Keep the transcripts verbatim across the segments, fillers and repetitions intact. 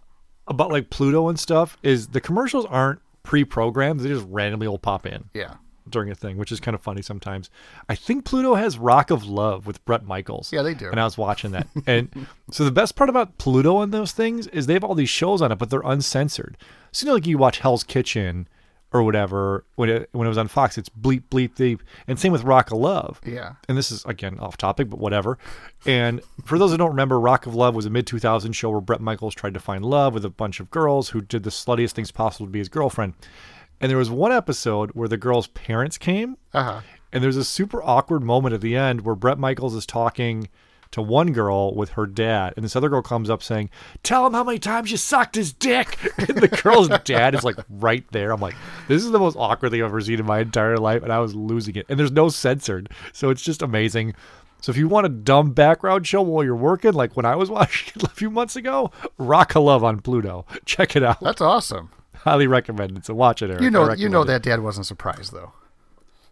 about like Pluto and stuff is the commercials aren't pre-programmed. They just randomly will pop in. Yeah. During a thing, which is kind of funny sometimes. I think Pluto has Rock of Love with Bret Michaels. Yeah, they do. And I was watching that. And so the best part about Pluto and those things is they have all these shows on it, but they're uncensored. So, you know, like you watch Hell's Kitchen or whatever, when it, when it was on Fox, it's bleep, bleep, bleep. And same with Rock of Love. Yeah. And this is, again, off topic, but whatever. And for those who don't remember, Rock of Love was a mid two thousands show where Bret Michaels tried to find love with a bunch of girls who did the sluttiest things possible to be his girlfriend. And there was one episode where the girl's parents came, uh-huh. and there's a super awkward moment at the end where Bret Michaels is talking to one girl with her dad, and this other girl comes up saying, "Tell him how many times you sucked his dick." And the girl's dad is like right there. I'm like, this is the most awkward thing I've ever seen in my entire life, and I was losing it. And there's no censored, so it's just amazing. So if you want a dumb background show while you're working, like when I was watching it a few months ago, Rock of Love on Pluto. Check it out. That's awesome. Highly recommended. So watch it, Eric. You know, you know that dad wasn't surprised though.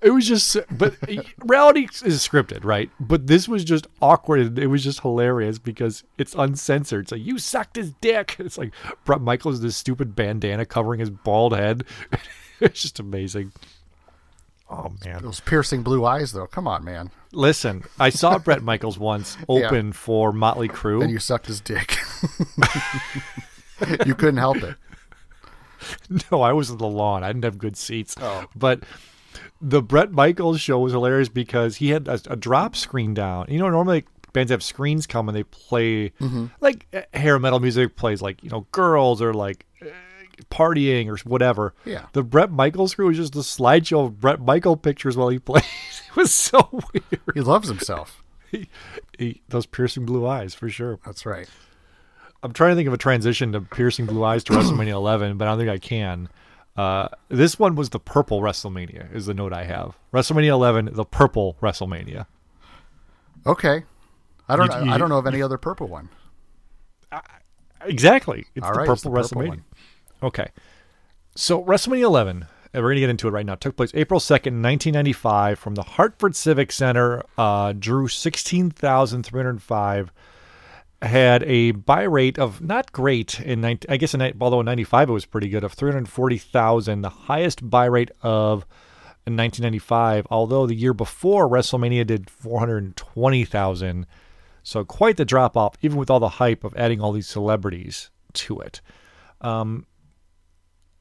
It was just, but reality is scripted, right? But this was just awkward. It was just hilarious because it's uncensored. So you sucked his dick. It's like Bret Michaels with this stupid bandana covering his bald head. It's just amazing. Oh man, those piercing blue eyes though. Come on, man. Listen, I saw Bret Michaels once open yeah. for Motley Crue, and you sucked his dick. You couldn't help it. No, I was on the lawn. I didn't have good seats. Oh. But the Bret Michaels show was hilarious because he had a, a drop screen down. You know, normally bands have screens come and they play, mm-hmm. like, hair metal music plays, like, you know, girls or, like, uh, partying or whatever. Yeah. The Bret Michaels screen was just the slideshow of Bret Michael pictures while he played. It was so weird. He loves himself. he, he, those piercing blue eyes, for sure. That's right. I'm trying to think of a transition to piercing blue eyes to WrestleMania eleven, but I don't think I can. Uh, this one was the purple WrestleMania is the note I have. WrestleMania eleven, the purple WrestleMania. Okay. I don't you, you, I don't know of any you, other purple one. I, exactly. It's the, right, purple it's the purple WrestleMania. One. Okay. So WrestleMania eleven, and we're going to get into it right now, took place April second, nineteen ninety-five from the Hartford Civic Center, uh, drew sixteen thousand three hundred five, had a buy rate of not great in nineteen, I guess in, although in ninety-five it was pretty good, of three hundred forty thousand, the highest buy rate of in nineteen ninety-five, although the year before WrestleMania did four hundred twenty thousand. So quite the drop off, even with all the hype of adding all these celebrities to it. Um,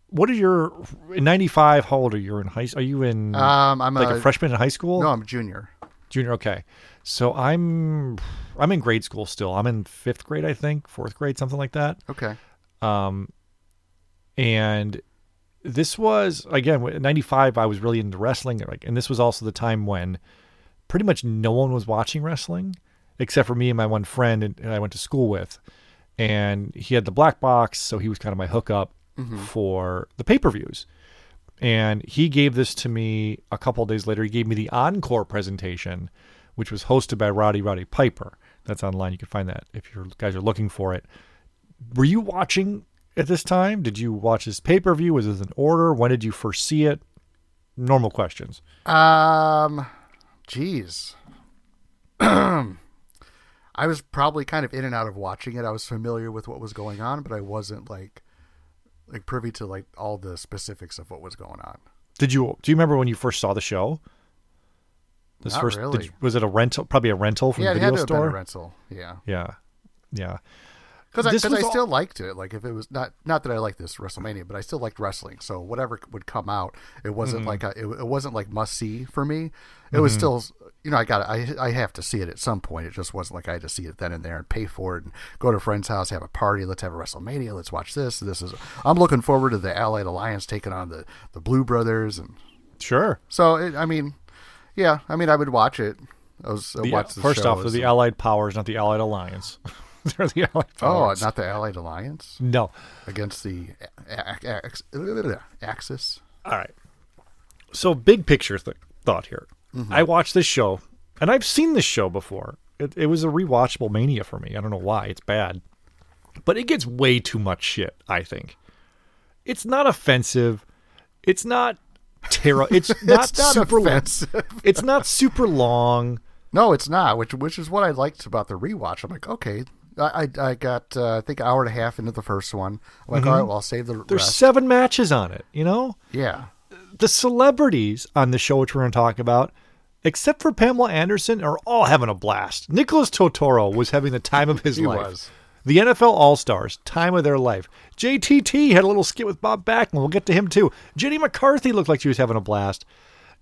what are your, in ninety-five, how old are you in high school? Are you in um, I'm like a, a freshman in high school? No, I'm a junior. Junior, okay. So I'm I'm in grade school still. I'm in fifth grade, I think, fourth grade, something like that. Okay. Um, and this was, again, in ninety-five, I was really into wrestling. Like, and this was also the time when pretty much no one was watching wrestling except for me and my one friend and, and I went to school with. And he had the black box, so he was kind of my hookup mm-hmm. for the pay-per-views. And he gave this to me a couple of days later. He gave me the encore presentation, which was hosted by Roddy Roddy Piper. That's online. You can find that if you guys are looking for it. Were you watching at this time? Did you watch this pay-per-view? Was this an order? When did you first see it? Normal questions. Um, geez. I was probably kind of in and out of watching it. I was familiar with what was going on, but I wasn't like... like privy to like all the specifics of what was going on. Did you, do you remember when you first saw the show? This Not first, really. Did you, was it a rental, probably a rental from yeah, the video store? Yeah, it had to have been a rental. Yeah. Yeah. Yeah. Cause I, cause I all... still liked it. Like if it was not, not that I liked this WrestleMania, but I still liked wrestling. So whatever would come out, it wasn't mm-hmm. like, a, it, it wasn't like must see for me. It mm-hmm. was still, you know, I got, I, I have to see it at some point. It just wasn't like I had to see it then and there and pay for it and go to a friend's house, have a party. Let's have a WrestleMania. Let's watch this. This is, I'm looking forward to the Allied Alliance taking on the, the Blue Brothers. And sure. So, it, I mean, yeah, I mean, I would watch it. I was I the, watched the First show. off, they're the Allied Powers, not the Allied Alliance. They're the Allied Powers. Oh, not the Allied Alliance? No. Against the a- a- a- Axis. All right. So big picture th- thought here. Mm-hmm. I watched this show, and I've seen this show before. It, it was a rewatchable mania for me. I don't know why. It's bad. But it gets way too much shit, I think. It's not offensive. It's not terrible. It's not, it's not super offensive. Long. It's not super long. No, it's not, which which is what I liked about the rewatch. I'm like, okay, I I, I got uh, I think an hour and a half into the first one. I'm like, mm-hmm. all right, well, I'll save the rest. There's seven matches on it, you know? Yeah. The celebrities on the show, which we're going to talk about, except for Pamela Anderson, are all having a blast. Nicholas Turturro was having the time of his he life. Was. The N F L All-Stars, time of their life. J T T had a little skit with Bob Backlund. We'll get to him, too. Jenny McCarthy looked like she was having a blast.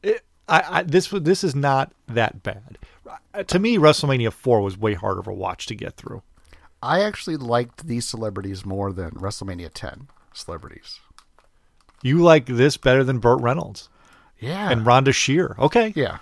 It, I, I, this this is not that bad. To me, WrestleMania four was way harder of a watch to get through. I actually liked these celebrities more than WrestleMania ten celebrities. You like this better than Burt Reynolds. Yeah. And Rhonda Shear. Okay. Yeah.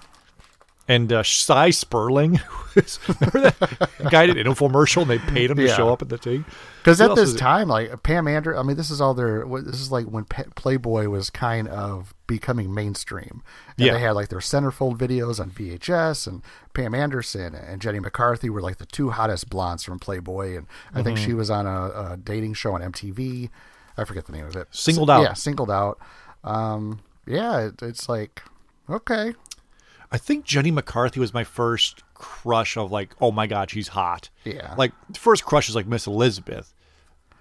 And uh, Cy Sperling. Remember that guy did an infomercial and they paid him yeah. to show up at the thing? Because at this time, it? like Pam Anderson, I mean, this is all their, this is like when Playboy was kind of becoming mainstream. And yeah. they had like their centerfold videos on V H S, and Pam Anderson and Jenny McCarthy were like the two hottest blondes from Playboy. And I mm-hmm. think she was on a, a dating show on M T V. I forget the name of it. Singled Out. Yeah, Singled Out. Um, yeah, it, it's like, okay. I think Jenny McCarthy was my first crush of like, oh my God, she's hot. Yeah. Like, first crush is like Miss Elizabeth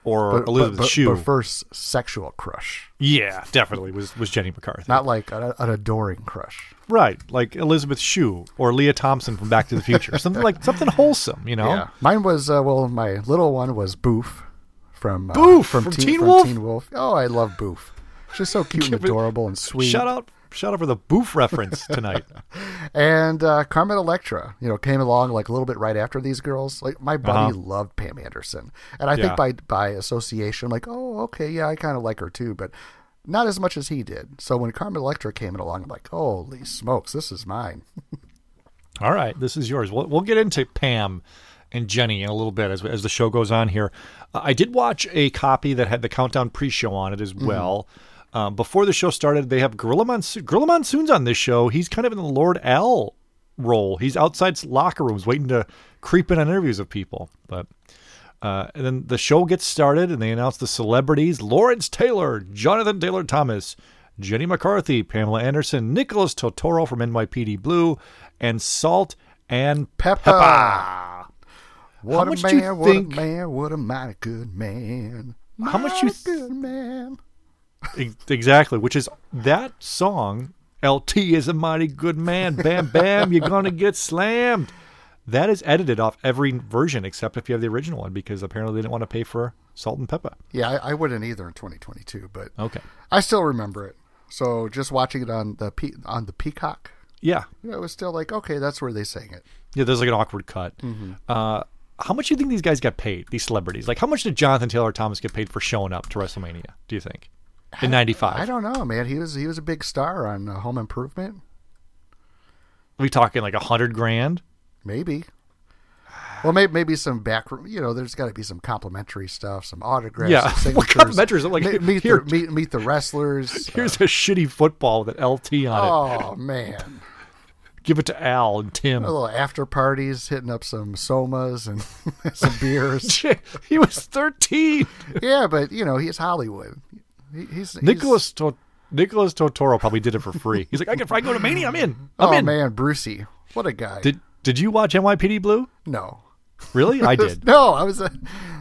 or but, Elizabeth but, Shue. But first sexual crush. Yeah, definitely was, was Jenny McCarthy. Not like an, an adoring crush. Right. Like Elizabeth Shue or Leah Thompson from Back to the Future. Something like, something wholesome, you know? Yeah. Mine was, uh, well, my little one was Boof. From, uh, Boof from, from, Teen, Teen, from Wolf? Teen Wolf. Oh, I love Boof. She's so cute and adorable and sweet. Shout out, shout out for the Boof reference tonight. And uh, Carmen Electra, you know, came along like a little bit right after these girls. Like my buddy uh-huh. loved Pam Anderson, and I yeah. think by by association, I'm like, oh, okay, yeah, I kind of like her too, but not as much as he did. So when Carmen Electra came along, I'm like, holy smokes, this is mine. All right, this is yours. We'll we'll get into Pam and Jenny in a little bit as as the show goes on here. Uh, I did watch a copy that had the Countdown pre-show on it as well. Mm-hmm. Um, before the show started, they have Gorilla Monsoon. Gorilla Monsoon's on this show. He's kind of in the Lord Al role. He's outside locker rooms waiting to creep in on interviews of people. But uh, and then the show gets started, and they announce the celebrities. Lawrence Taylor, Jonathan Taylor Thomas, Jenny McCarthy, Pamela Anderson, Nicholas Turturro from N Y P D Blue, and Salt and Peppa. Peppa. What how a much man, do you what think, a man, what a mighty good man. Mighty how much you th- good man. Exactly, which is that song, L T is a mighty good man, bam, bam, you're going to get slammed. That is edited off every version except if you have the original one, because apparently they didn't want to pay for Salt and Peppa. Yeah, I, I wouldn't either in twenty twenty-two, but okay. I still remember it. So just watching it on the pe- on the Peacock, yeah, you know, it was still like, okay, that's where they sang it. Yeah, there's like an awkward cut. Mm-hmm. Uh How much do you think these guys got paid, these celebrities? Like, how much did Jonathan Taylor Thomas get paid for showing up to WrestleMania, do you think, in ninety-five? I don't know, man. He was he was a big star on uh, Home Improvement. Are we talking like a hundred grand? Maybe. Well, maybe, maybe some backroom, you know, there's got to be some complimentary stuff, some autographs, yeah. some signatures. What complimentary? I'm like, meet, meet, here, the, meet, meet the wrestlers. Here's uh, a shitty football with an L T on oh, it. Oh, man. Give it to Al and Tim. A little after parties, hitting up some somas and some beers. He was thirteen. Yeah, but, you know, he's Hollywood. He, he's Nicholas he's... Tor- Nicholas Turturro probably did it for free. He's like, I can I go to Mania. I'm in. I'm oh, in. man, Brucey. What a guy. Did Did you watch N Y P D Blue? No. Really? I did. No, I was uh,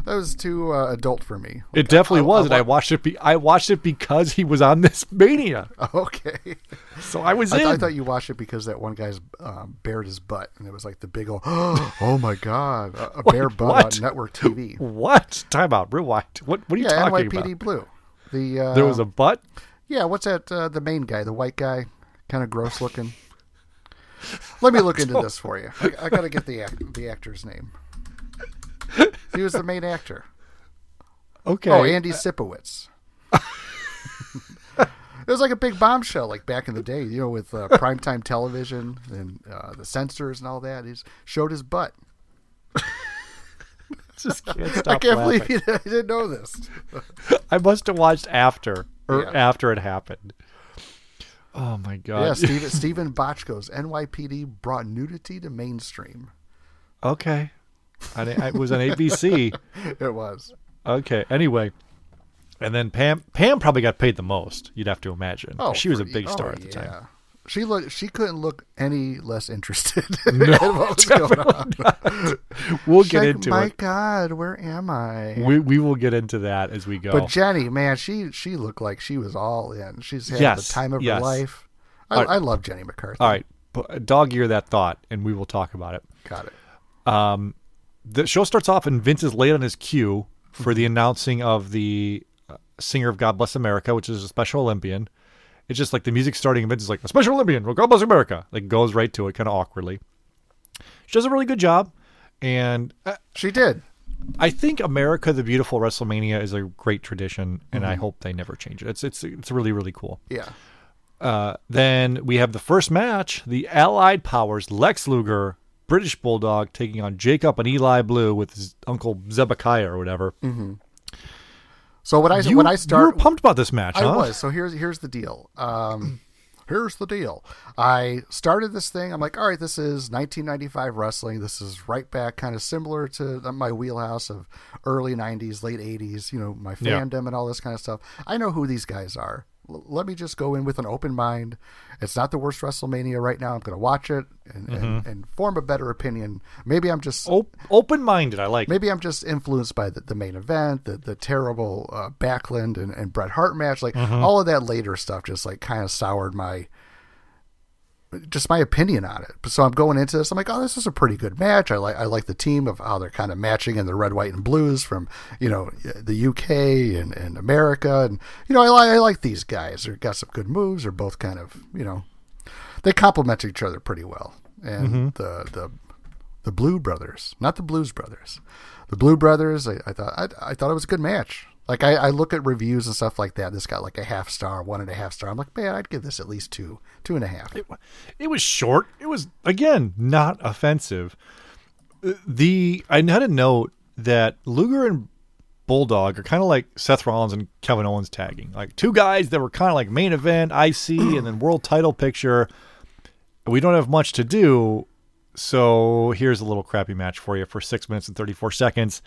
that was too uh, adult for me. Like, it definitely I, was, I, and I watched it. Be, I watched it because he was on this Mania. Okay, so I was I, in. I thought you watched it because that one guy's um, bared his butt, and it was like the big old oh my god, a, a Wait, bare butt what? on network T V. What? Time out. Rewind. What? What are you yeah, talking N Y P D about? N Y P D Blue. The uh, there was a butt. Yeah. What's that? Uh, the main guy, the white guy, kind of gross looking. Let me look into this for you. I, I gotta get the act, the actor's name. He was the main actor. Okay. Oh, Andy Sipowicz. It was like a big bombshell, like back in the day, you know, with uh, primetime television and uh, the censors and all that. He showed his butt. Just can't stop I can't laughing. believe he didn't know this. I must have watched after, or yeah. after it happened. Oh, my God. Yeah, Stephen, Stephen Bochco's N Y P D brought nudity to mainstream. Okay. On, it was on A B C. It was. Okay. Anyway, and then Pam Pam probably got paid the most, you'd have to imagine. Oh, she was for, a big star oh, at the yeah. time. She looked, she couldn't look any less interested no, in what was going on. Not. We'll She's get like, into my it. My God, where am I? We we will get into that as we go. But Jenny, man, she she looked like she was all in. She's had yes, the time of yes. her life. I, right. I love Jenny McCarthy. All right, dog ear that thought, and we will talk about it. Got it. Um, the show starts off, and Vince is late on his cue for the announcing of the singer of God Bless America, which is a Special Olympian. It's just like the music starting and Vince is like, a Special Olympian, well, God Bless America. Like goes right to it, kind of awkwardly. She does a really good job. And uh, she did. I think America the Beautiful WrestleMania is a great tradition, and mm-hmm. I hope they never change it. It's it's it's really, really cool. Yeah. Uh, then we have the first match, the Allied Powers, Lex Luger, British Bulldog, taking on Jacob and Eli Blue with his uncle Zebekiah or whatever. Mm-hmm. So when I you, when I start, you were pumped about this match. I huh? was. So here's here's the deal. Um, here's the deal. I started this thing. I'm like, all right, this is nineteen ninety-five wrestling. This is right back, kind of similar to my wheelhouse of early nineties, late eighties. You know, my fandom yeah. and all this kind of stuff. I know who these guys are. L- let me just go in with an open mind. It's not the worst WrestleMania right now. I'm going to watch it and, mm-hmm. and, and form a better opinion. Maybe I'm just o- open-minded. I like maybe it. I'm just influenced by the, the main event, the, the terrible uh, Backlund and, and Bret Hart match. Like mm-hmm. all of that later stuff just like kind of soured my, just my opinion on it. So I'm going into this. I'm like, oh, this is a pretty good match. I like, I like the team of how they're kind of matching in the red, white, and blues from, you know, the U K and, and America. And, you know, I like, I like these guys. They've got some good moves. They're both kind of, you know, they complement each other pretty well. And mm-hmm. the, the, the Blue Brothers, not the Blues Brothers, the Blue Brothers. I, I thought, I, I thought it was a good match. Like I, I look at reviews and stuff like that. This got like a half star, one and a half star. I'm like, man, I'd give this at least two, two and a half. It, it was short. It was, again, not offensive. The I had a note that Luger and Bulldog are kind of like Seth Rollins and Kevin Owens tagging. Like two guys that were kind of like main event, I C, and then world title picture. We don't have much to do, so here's a little crappy match for you for six minutes and thirty-four seconds.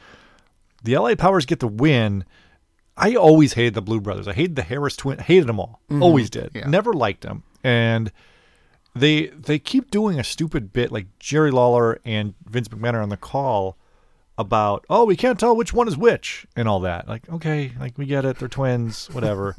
The L A Powers get the win. I always hated the Blue Brothers. I hated the Harris twin. Hated them all. Mm-hmm. Always did. Yeah. Never liked them. And they they keep doing a stupid bit like Jerry Lawler and Vince McMahon are on the call about, oh, we can't tell which one is which and all that. Like, okay, like we get it. They're twins, whatever.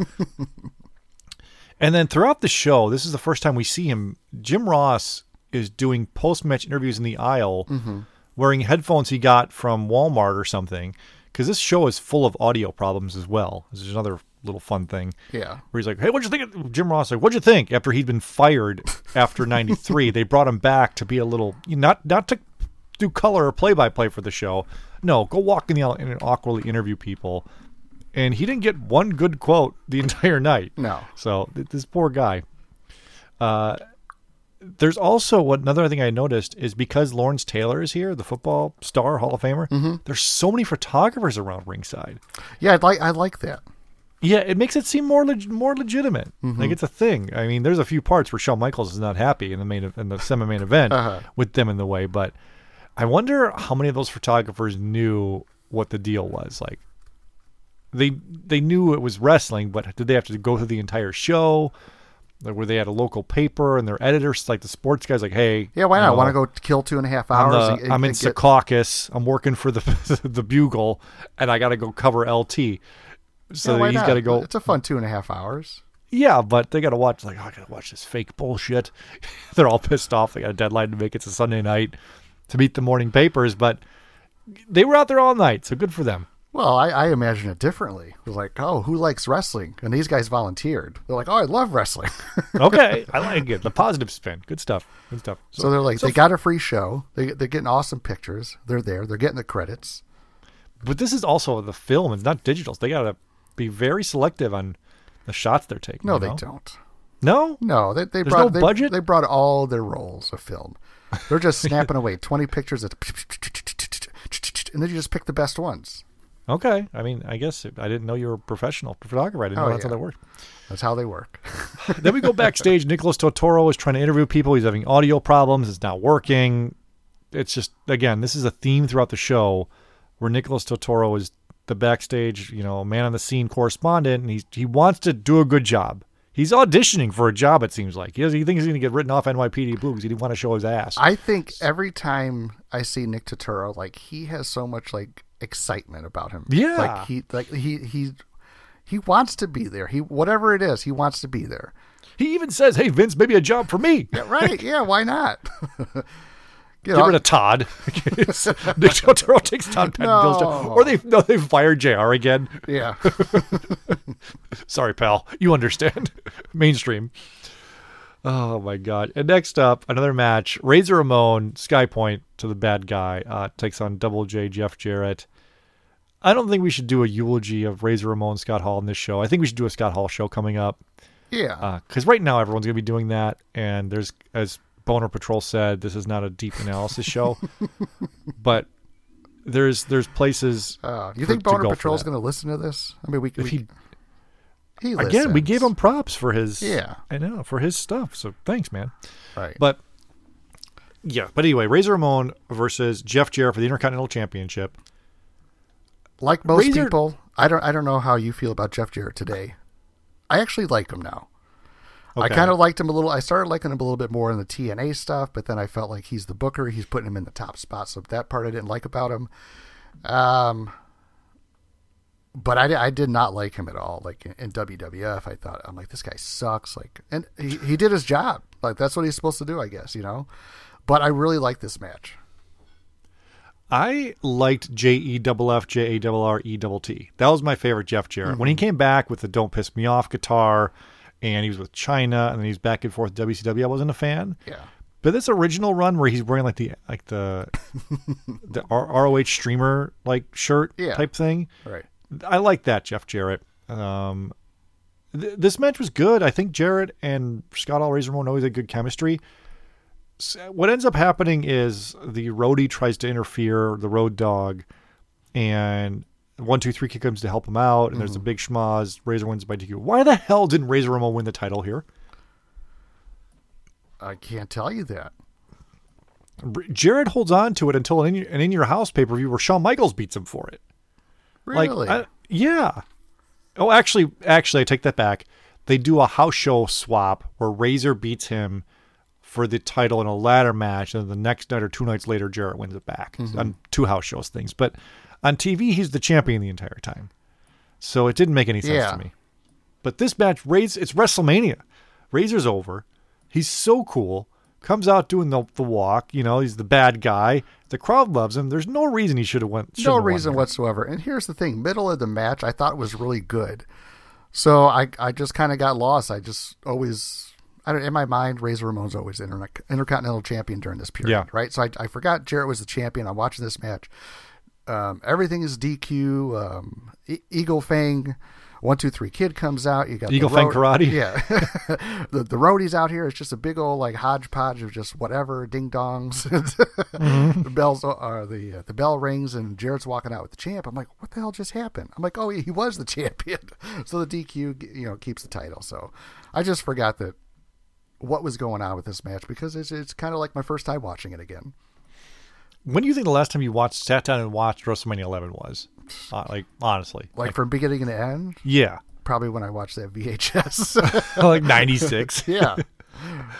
And then throughout the show, this is the first time we see him. Jim Ross is doing post-match interviews in the aisle mm-hmm. wearing headphones he got from Walmart or something. Because this show is full of audio problems as well. This is another little fun thing. Yeah. Where he's like, hey, what'd you think? Of Jim Ross, like, what'd you think? After he'd been fired after ninety-three, they brought him back to be a little, not not to do color or play-by-play for the show. No, go walk in the aisle and awkwardly interview people. And he didn't get one good quote the entire night. No. So this poor guy. Uh, there's also another thing I noticed is because Lawrence Taylor is here, the football star, Hall of Famer, mm-hmm. there's so many photographers around ringside. Yeah, I like I like that. Yeah, it makes it seem more leg- more legitimate. Mm-hmm. Like it's a thing. I mean, there's a few parts where Shawn Michaels is not happy in the main in the semi-main event uh-huh. with them in the way, but I wonder how many of those photographers knew what the deal was. Like they they knew it was wrestling, but did they have to go through the entire show? Where they had a local paper and their editors, like the sports guys, like, hey, yeah, why not? You know, want to go kill two and a half hours? I'm, the, and, I'm in get... Secaucus. I'm working for the the Bugle, and I got to go cover L T. So yeah, he's got to go. It's a fun two and a half hours. Yeah, but they got to watch. Like, oh, I got to watch this fake bullshit. They're all pissed off. They got a deadline to make it to Sunday night to meet the morning papers, but they were out there all night, so good for them. Well, I, I imagine it differently. It was like, oh, who likes wrestling? And these guys volunteered. They're like, oh, I love wrestling. Okay, I like it. The positive spin. Good stuff. Good stuff. So, so they're like, so they got a free show. They, they're getting awesome pictures. They're there. They're getting the credits. But this is also the film. It's not digital. So they got to be very selective on the shots they're taking. No, you know? They don't. No? No. They, they There's brought, no they, budget? They brought all their rolls of film. They're just snapping away twenty pictures. At, and then you just pick the best ones. Okay. I mean, I guess it, I didn't know you were a professional photographer. I didn't oh, know that's yeah. how that worked. That's how they work. Then we go backstage. Nicholas Turturro is trying to interview people. He's having audio problems. It's not working. It's just, again, this is a theme throughout the show where Nicholas Turturro is the backstage, you know, man on the scene correspondent, and he's, he wants to do a good job. He's auditioning for a job, it seems like. He, has, he thinks he's going to get written off N Y P D Blue because he didn't want to show his ass. I think every time I see Nick Turturro, like, he has so much, like, excitement about him. Yeah. Like, he like he he, he wants to be there. He Whatever it is, he wants to be there. He even says, hey, Vince, maybe a job for me. Yeah, right. Yeah, why not? Get rid of Todd. Nick Turturro takes Todd Pettingill's job. Or they no, they fired J R again. Yeah. Sorry, pal. You understand. Mainstream. Oh, my God. And next up, another match. Razor Ramon, Sky Point to the bad guy, uh, takes on Double J, Jeff Jarrett. I don't think we should do a eulogy of Razor Ramon, Scott Hall in this show. I think we should do a Scott Hall show coming up. Yeah. Because uh, right now, everyone's going to be doing that. And there's... as Boner Patrol said, this is not a deep analysis show, but there's there's places. Uh, you for, think Boner Patrol is going to listen to this? I mean, we, we he, he again, we gave him props for his yeah, I know for his stuff. So thanks, man. Right, but yeah, but anyway, Razor Ramon versus Jeff Jarrett for the Intercontinental Championship. Like most Razor, people, I don't I don't know how you feel about Jeff Jarrett today. I actually like him now. Okay. I kind of liked him a little. I started liking him a little bit more in the T N A stuff, but then I felt like he's the booker. He's putting him in the top spot. So that part I didn't like about him. Um, but I, I did not like him at all. Like in, in W W F, I thought, I'm like, this guy sucks. Like, and he, he did his job. Like, that's what he's supposed to do, I guess, you know, but I really like this match. I liked J E F F, J A R R E T T. That was my favorite Jeff Jarrett. Mm-hmm. When he came back with the Don't Piss Me Off guitar, and he was with China, and then he's back and forth W C W. I wasn't a fan. Yeah. But this original run where he's wearing like the like the the R O H streamer like shirt yeah. type thing. Right. I like that Jeff Jarrett. Um, th- this match was good. I think Jarrett and Scott Hall, Razor Ramon always had good chemistry. So what ends up happening is the roadie tries to interfere, the road dog, and One, two, three kick comes to help him out, and mm-hmm. there's a big schmoz. Razor wins by T Q. Why the hell didn't Razor Ramon win the title here? I can't tell you that. Jared holds on to it until an in, an in your house pay per view where Shawn Michaels beats him for it. Really? Like, I, yeah. Oh, actually, actually, I take that back. They do a house show swap where Razor beats him for the title in a ladder match, and then the next night or two nights later, Jarrett wins it back mm-hmm. on two house shows things, but. On T V, he's the champion the entire time. So it didn't make any sense yeah. to me. But this match, Raz- it's WrestleMania. Razor's over. He's so cool. Comes out doing the, the walk. You know, he's the bad guy. The crowd loves him. There's no reason he should have went. No reason whatsoever. And here's the thing. Middle of the match, I thought was really good. So I, I just kind of got lost. I just always, I don't, in my mind, Razor Ramon's always inter- Intercontinental Champion during this period. Yeah. Right? So I, I forgot Jarrett was the champion. I'm watching this match. Um, everything is D Q. Um, e- Eagle Fang, one, two, three kid comes out. You got Eagle the road- Fang karate. Yeah, the the roadies out here. It's just a big old like hodgepodge of just whatever ding dongs. mm-hmm. The bells are uh, the uh, the bell rings and Jarrett's walking out with the champ. I'm like, what the hell just happened? I'm like, oh, he was the champion. So the D Q, you know, keeps the title. So I just forgot that what was going on with this match because it's it's kind of like my first time watching it again. When do you think the last time you watched, sat down and watched WrestleMania eleven was? Uh, like, honestly. Like, like from beginning to end? Yeah. Probably when I watched that V H S. Like ninety-six. Yeah.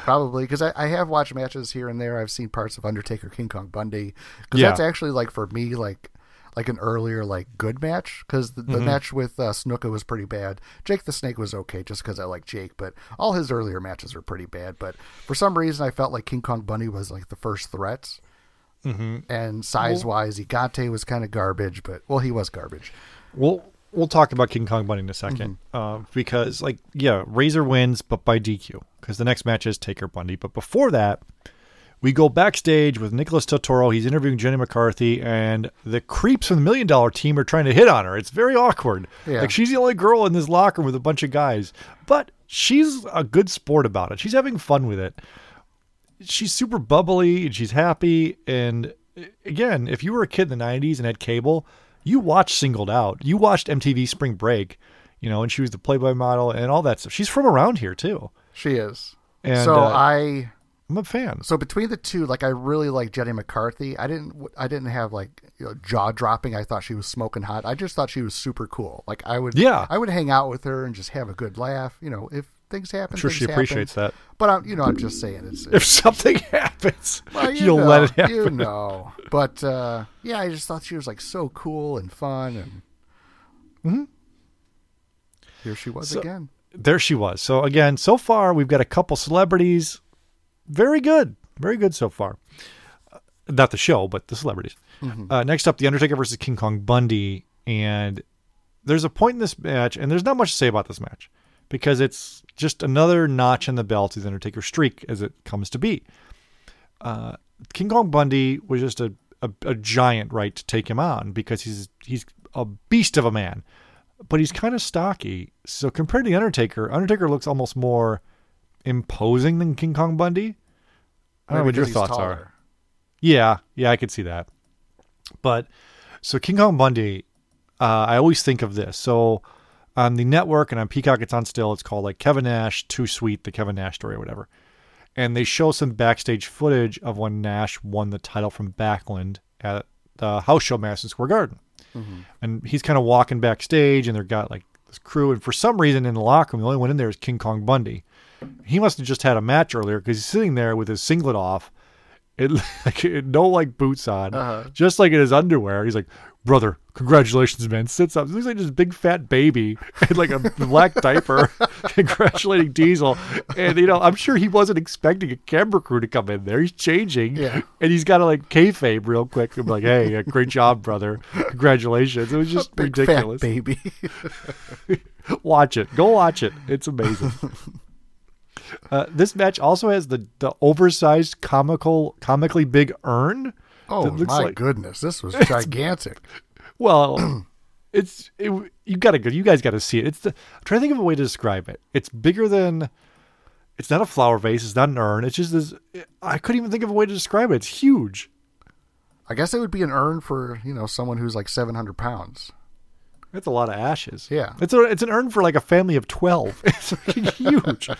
Probably. Because I, I have watched matches here and there. I've seen parts of Undertaker, King Kong Bundy. Because yeah. that's actually, like, for me, like like an earlier, like, good match. Because the, the mm-hmm. match with uh, Snuka was pretty bad. Jake the Snake was okay just because I like Jake. But all his earlier matches were pretty bad. But for some reason, I felt like King Kong Bundy was, like, the first threat. Mm-hmm. And size-wise, well, Igate was kind of garbage, but well, he was garbage. We'll we'll talk about King Kong Bundy in a second, mm-hmm. uh, because like yeah, Razor wins, but by D Q, because the next match is Taker Bundy. But before that, we go backstage with Nicholas Turturro. He's interviewing Jenny McCarthy, and the creeps from the Million Dollar Team are trying to hit on her. It's very awkward. Yeah. Like she's the only girl in this locker room with a bunch of guys, but she's a good sport about it. She's having fun with it. She's super bubbly and she's happy. And again, if you were a kid in the nineties and had cable, you watched Singled Out. You watched M T V Spring Break, you know, and she was the Playboy model and all that stuff. She's from around here too. She is. And so uh, I, I'm a fan. So between the two, like I really like Jenny McCarthy. I didn't, I didn't have like you know, jaw dropping. I thought she was smoking hot. I just thought she was super cool. Like I would, yeah, I would hang out with her and just have a good laugh. You know, if Things happen. I'm sure she appreciates happen. that. But, I'm, you know, I'm just saying. It's, it's, if something happens, well, you you'll know, let it happen. You know. But, uh, yeah, I just thought she was, like, so cool and fun. And mm-hmm. Here she was so, again. There she was. So, again, so far we've got a couple celebrities. Very good. Very good so far. Uh, not the show, but the celebrities. Mm-hmm. Uh, next up, The Undertaker versus King Kong Bundy. And there's a point in this match, and there's not much to say about this match, because it's just another notch in the bell to the Undertaker streak as it comes to be. Uh, King Kong Bundy was just a, a, a giant, right, to take him on, because he's he's a beast of a man. But he's kind of stocky. So compared to the Undertaker, Undertaker looks almost more imposing than King Kong Bundy. I don't Maybe know what your thoughts taller. are. Yeah, yeah, I could see that. But so King Kong Bundy, uh, I always think of this. So on the network and on Peacock, it's on still. It's called like Kevin Nash, Too Sweet, the Kevin Nash Story or whatever. And they show some backstage footage of when Nash won the title from Backlund at the house show Madison Square Garden. Mm-hmm. And he's kind of walking backstage, and they've got like this crew. And for some reason in the locker room, the only one in there is King Kong Bundy. He must have just had a match earlier, because he's sitting there with his singlet off, it, like, it, no like boots on, uh-huh. just like in his underwear. He's like, "Brother, congratulations, man." Sits up. He looks like this big fat baby in like a black diaper congratulating Diesel. And, you know, I'm sure he wasn't expecting a camera crew to come in there. He's changing. Yeah. And he's got to like kayfabe real quick and be like, "Hey, uh, great job, brother. Congratulations." It was just big ridiculous. Fat baby. Watch it. Go watch it. It's amazing. Uh, this match also has the, the oversized comical, comically big urn. Oh, looks my like, goodness. This was gigantic. Well, it's it, you got to go. You guys got to see it. It's the, I'm trying to think of a way to describe it. It's bigger than, it's not a flower vase. It's not an urn. It's just this. It, I couldn't even think of a way to describe it. It's huge. I guess it would be an urn for, you know, someone who's like seven hundred pounds. That's a lot of ashes. Yeah. It's a, it's an urn for like a family of twelve. It's huge.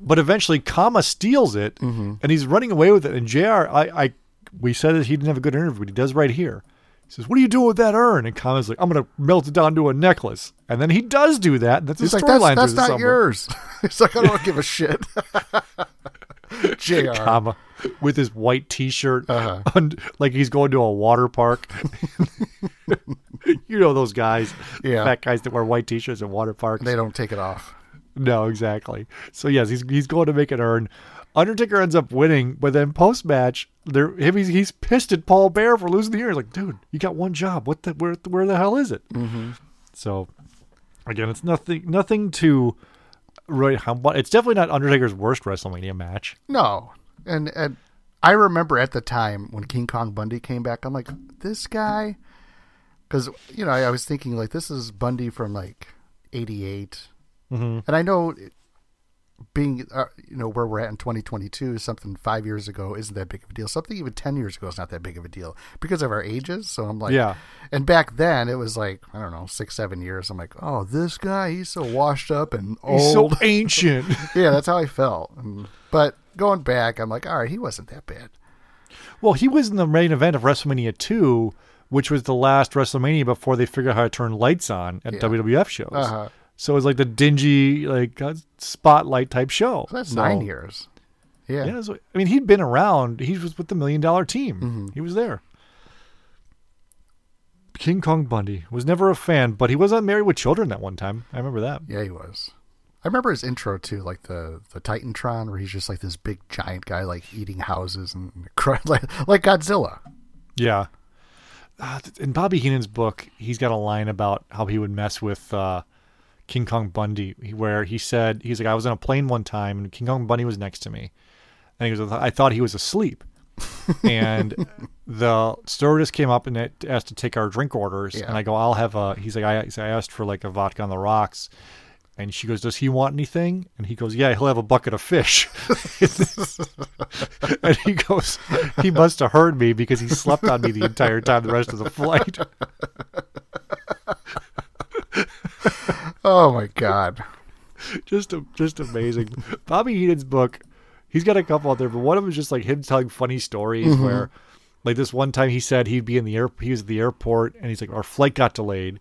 But eventually Kama steals it, mm-hmm. and he's running away with it. And J R, I, I, we said that he didn't have a good interview, but he does right here. He says, "What are you doing with that urn?" And Kama's like, "I'm going to melt it down to a necklace." And then he does do that. That's he's a storyline. Like, that's that's not summer. yours. He's like, "I don't give a shit." J R Kama with his white T-shirt, uh-huh. und- like he's going to a water park. You know those guys, yeah, fat guys that wear white T-shirts at water parks. They don't take it off. No, exactly. So yes, he's he's going to make an earn. Undertaker ends up winning, but then post match, there he's he's pissed at Paul Bearer for losing the year. He's like, "Dude, you got one job. What the where where the hell is it?" Mm-hmm. So again, it's nothing nothing to really humble. It's definitely not Undertaker's worst WrestleMania match. No, and and I remember at the time when King Kong Bundy came back, I'm like, this guy, because you know I, I was thinking like this is Bundy from like eighty-eight. Mm-hmm. And I know being, uh, you know, where we're at in twenty twenty-two, something five years ago isn't that big of a deal. Something even ten years ago is not that big of a deal because of our ages. So I'm like, yeah. And back then it was like, I don't know, six, seven years. I'm like, oh, this guy, he's so washed up and old. He's so ancient. Yeah, that's how I felt. And, but going back, I'm like, all right, he wasn't that bad. Well, he was in the main event of WrestleMania two, which was the last WrestleMania before they figured out how to turn lights on at yeah. W W F shows. Uh-huh. So it's like the dingy, like spotlight type show. So that's so, nine years. Yeah. yeah so, I mean, he'd been around. He was with the Million Dollar Team. Mm-hmm. He was there. King Kong Bundy was never a fan, but he was on Married with Children that one time. I remember that. Yeah, he was. I remember his intro too, like the, the Titantron, where he's just like this big giant guy, like eating houses and like, like Godzilla. Yeah. Uh, in Bobby Heenan's book, he's got a line about how he would mess with, uh, King Kong Bundy, where he said, he's like, I was on a plane one time and King Kong Bundy was next to me. And he goes, I thought he was asleep. And the stewardess came up and asked to take our drink orders. Yeah. And I go, I'll have a, he's like, I, I asked for like a vodka on the rocks. And she goes, does he want anything? And he goes, yeah, he'll have a bucket of fish. And he goes, he must have heard me because he slept on me the entire time, the rest of the flight. Oh my God. Just a, just amazing. Bobby Heenan's book, he's got a couple out there, but one of them is just like him telling funny stories mm-hmm. where like this one time he said he'd be in the air, he was at the airport and he's like, our flight got delayed.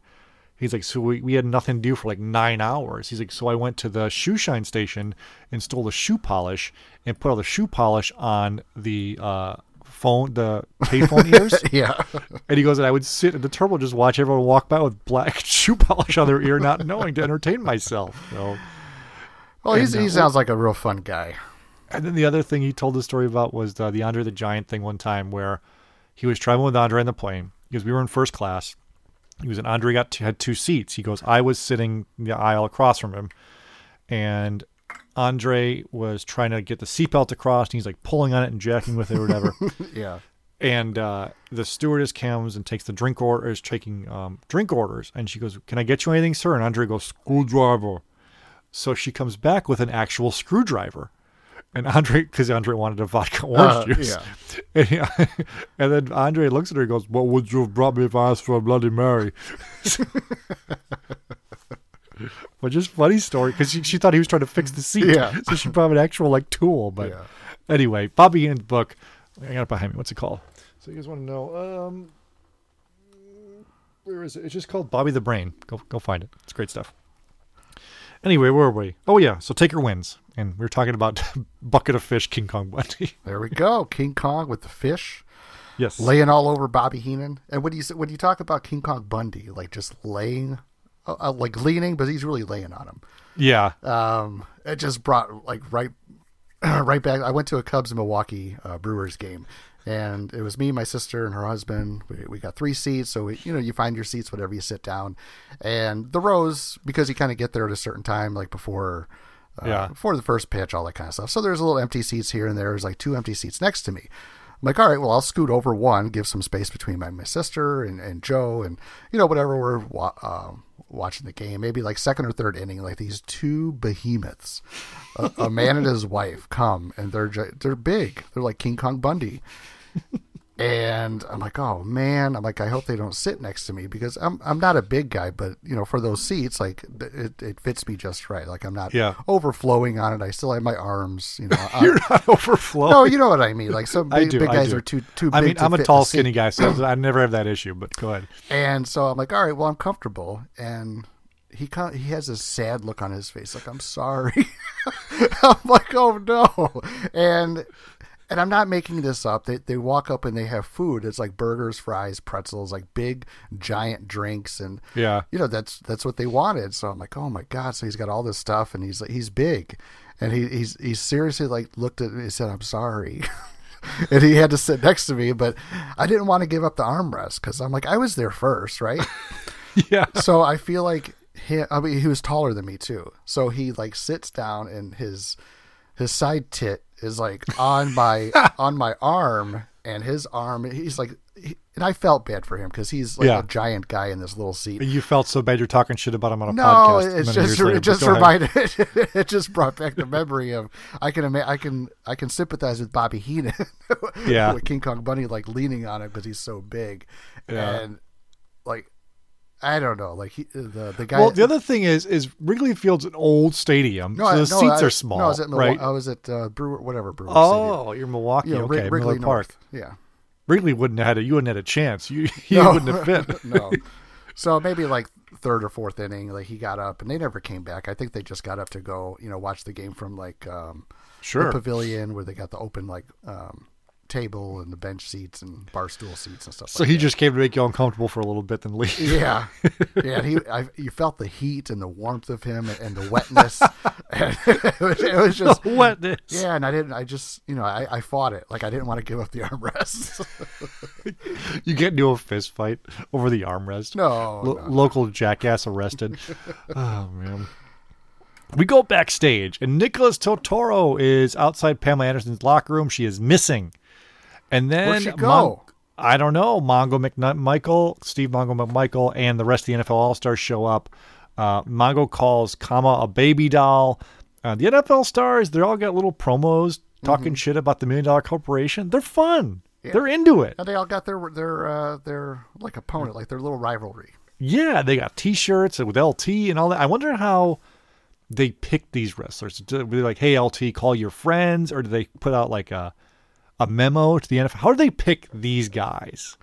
He's like, so we, we had nothing to do for like nine hours. He's like, so I went to the shoe shine station and stole the shoe polish and put all the shoe polish on the uh, phone, the payphone ears. Yeah. And he goes, and I would sit at the turbo, just watch everyone walk by with black shoe polish on their ear, not knowing, to entertain myself. So, well, he's, and, he uh, sounds like a real fun guy. And then the other thing he told the story about was the, the Andre the Giant thing one time where he was traveling with Andre on the plane because we were in first class. He was an Andre got to, had two seats. He goes, I was sitting in the aisle across from him, and Andre was trying to get the seatbelt across, and he's like pulling on it and jacking with it or whatever. Yeah. And uh, the stewardess comes and takes the drink orders, taking um, drink orders, and she goes, "Can I get you anything, sir?" And Andre goes, "Screwdriver." So she comes back with an actual screwdriver. And Andre, because Andre wanted a vodka orange uh, juice. Yeah. And, he, and then Andre looks at her and goes, "What would you have brought me if I asked for a Bloody Mary?" But just funny story, because she, she thought he was trying to fix the seat. Yeah. So she brought an actual like tool. But yeah. Anyway, Bobby Heenan's book, I got it behind me. What's it called? So you guys want to know, um, where is it? It's just called Bobby the Brain. Go, go find it. It's great stuff. Anyway, where were we? Oh, yeah. So Taker wins. And we were talking about Bucket of Fish, King Kong Bundy. There we go. King Kong with the fish. Yes. Laying all over Bobby Heenan. And when you, when you talk about King Kong Bundy, like just laying, uh, like leaning, but he's really laying on him. Yeah. Um, it just brought like right, right back. I went to a Cubs Milwaukee uh, Brewers game. And it was me, my sister, and her husband. We, we got three seats, so we, you know, you find your seats whenever you sit down. And the rows, because you kind of get there at a certain time, like before, uh, yeah. before the first pitch, all that kind of stuff. So there's a little empty seats here and there. There's like two empty seats next to me. I'm like, all right, well, I'll scoot over one, give some space between my, my sister and, and Joe, and you know, whatever we're wa- uh, watching the game. Maybe like second or third inning, like these two behemoths, a, a man and his wife come, and they're they're big. They're like King Kong Bundy. And I'm like, oh man, I'm like, I hope they don't sit next to me, because I'm I'm not a big guy, but you know, for those seats, like it, it fits me just right. Like I'm not yeah. overflowing on it. I still have my arms, you know. You're I, not overflowing. No, you know what I mean. Like some big, do, big guys are too too big. I mean, to I'm fit a tall, skinny guy, so I never have that issue. But go ahead. And so I'm like, all right, well, I'm comfortable. And he he has a sad look on his face, like I'm sorry. I'm like, oh no, and. And I'm not making this up. They they walk up and they have food. It's like burgers, fries, pretzels, like big, giant drinks, and yeah, you know that's that's what they wanted. So I'm like, oh my god! So he's got all this stuff, and he's he's big, and he he's he's seriously like looked at me and said, "I'm sorry," and he had to sit next to me, but I didn't want to give up the armrest because I'm like, I was there first, right? Yeah. So I feel like he, I mean, he was taller than me too. So he like sits down and his his side tit is like on my on my arm, and his arm, he's like he, and I felt bad for him because he's like yeah. a giant guy in this little seat. You felt so bad you're talking shit about him on a no, podcast. No, it's just later, it just reminded it just brought back the memory of I can ima- I can I can sympathize with Bobby Heenan yeah. with King Kong Bundy like leaning on it because he's so big. Yeah. And like I don't know, like he, the the guy. Well, the other thing is, is Wrigley Field's an old stadium, no, so the no, seats I, are small. No, I was at, Mil- right? I was at uh, Brewer, whatever Brewer. Oh, stadium. You're Milwaukee, yeah, okay, Wrigley Miller Park. North. Yeah, Wrigley wouldn't have had a, you wouldn't have had a chance. You he no. wouldn't have fit. No, so maybe like third or fourth inning, like he got up and they never came back. I think they just got up to go, you know, watch the game from like um, sure. the pavilion where they got the open like. Um, table and the bench seats and bar stool seats and stuff so like that. So he just came to make you uncomfortable for a little bit, then leave. Yeah. Yeah. He, I, you felt the heat and the warmth of him and, and the wetness. And it, was, it was just the wetness. Yeah. And I didn't, I just, you know, I, I fought it. Like I didn't want to give up the armrest. You get into a fist fight over the armrest. No, L- no. Local jackass arrested. Oh man. We go backstage and Nicholas Turturro is outside Pamela Anderson's locker room. She is missing. And then Where'd she go? Mon- I don't know. Mongo McMichael, Steve Mongo McMichael, and the rest of the N F L All-Stars show up. Uh, Mongo calls Kama a baby doll. Uh, the N F L stars, they all got little promos talking mm-hmm. shit about the Million Dollar Corporation. They're fun. Yeah. They're into it. And they all got their their uh, their like opponent, like their little rivalry. Yeah, they got T-shirts with L T and all that. I wonder how they picked these wrestlers. Were they like, "Hey, L T, call your friends," or did they put out like a? a memo to the N F L? How do they pick these guys?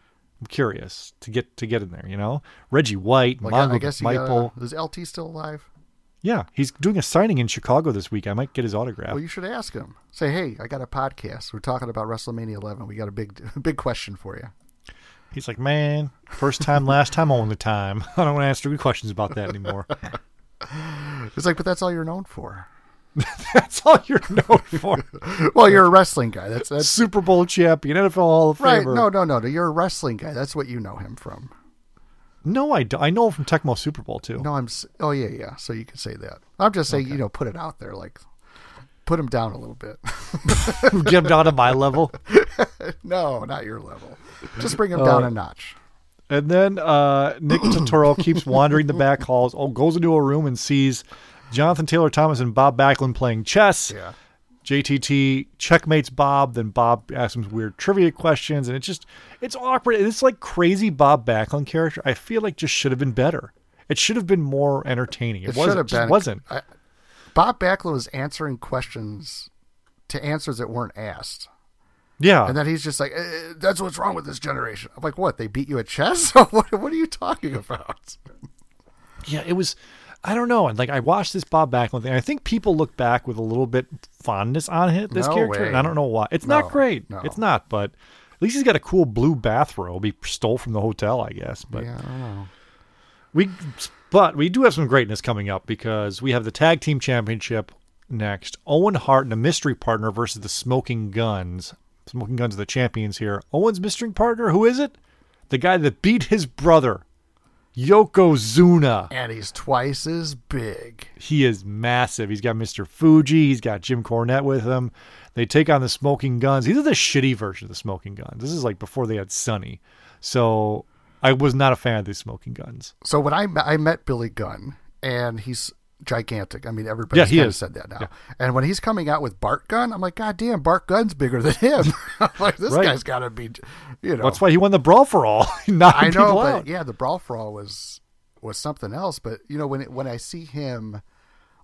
I'm curious to get to get in there, you know? Reggie White, like, Mongo I guess Michael. Gotta, is L T still alive? Yeah, he's doing a signing in Chicago this week. I might get his autograph. Well, you should ask him. Say, hey, I got a podcast. We're talking about WrestleMania eleven. We got a big big question for you. He's like, man, first time, last time, only time. I don't want to answer any questions about that anymore. It's like, but that's all you're known for. That's all you're known for. Well, you're a wrestling guy. That's, that's Super Bowl champion, N F L Hall of Famer. Right? No, no, no, no. You're a wrestling guy. That's what you know him from. No, I don't. I know him from Tecmo Super Bowl too. No, I'm. Oh yeah, yeah. So you can say that. I'm just saying, okay. You know, put it out there, like, put him down a little bit. Get him down to my level. No, not your level. Just bring him uh, down a notch. And then uh, Nick Turturro keeps wandering the back halls. Oh, goes into a room and sees Jonathan Taylor Thomas and Bob Backlund playing chess. Yeah. J T T checkmates Bob. Then Bob asks him weird trivia questions, and it's just it's awkward. It's like crazy Bob Backlund character. I feel like just should have been better. It should have been more entertaining. It, it wasn't. Just wasn't. I, Bob Backlund was answering questions to answers that weren't asked. Yeah, and then he's just like, eh, "That's what's wrong with this generation." I'm like, "What? They beat you at chess? what, what are you talking about?" Yeah, it was. I don't know. And like, I watched this Bob Backlund thing. I think people look back with a little bit fondness on him, this no character. Way. And I don't know why. It's no, not great. No. It's not, but at least he's got a cool blue bathrobe he stole from the hotel, I guess. But yeah, I don't know. We, but we do have some greatness coming up because we have the Tag Team Championship next. Owen Hart and a mystery partner versus the Smoking Guns. Smoking Guns are the champions here. Owen's mystery partner, who is it? The guy that beat his brother, Yokozuna. And he's twice as big. He is massive. He's got Mister Fuji. He's got Jim Cornette with him. They take on the Smoking Guns. These are the shitty version of the Smoking Guns. This is like before they had Sonny. So I was not a fan of these Smoking Guns. So when I, I met Billy Gunn, and he's gigantic. I mean, everybody's yeah, he kind is. of said that now. Yeah. And when he's coming out with Bart Gunn, I'm like, God damn, Bart Gunn's bigger than him. I'm like, this right. guy's got to be, you know. That's why he won the Brawl for All. I know, but out. yeah, the Brawl for All was was something else. But you know, when it, when I see him,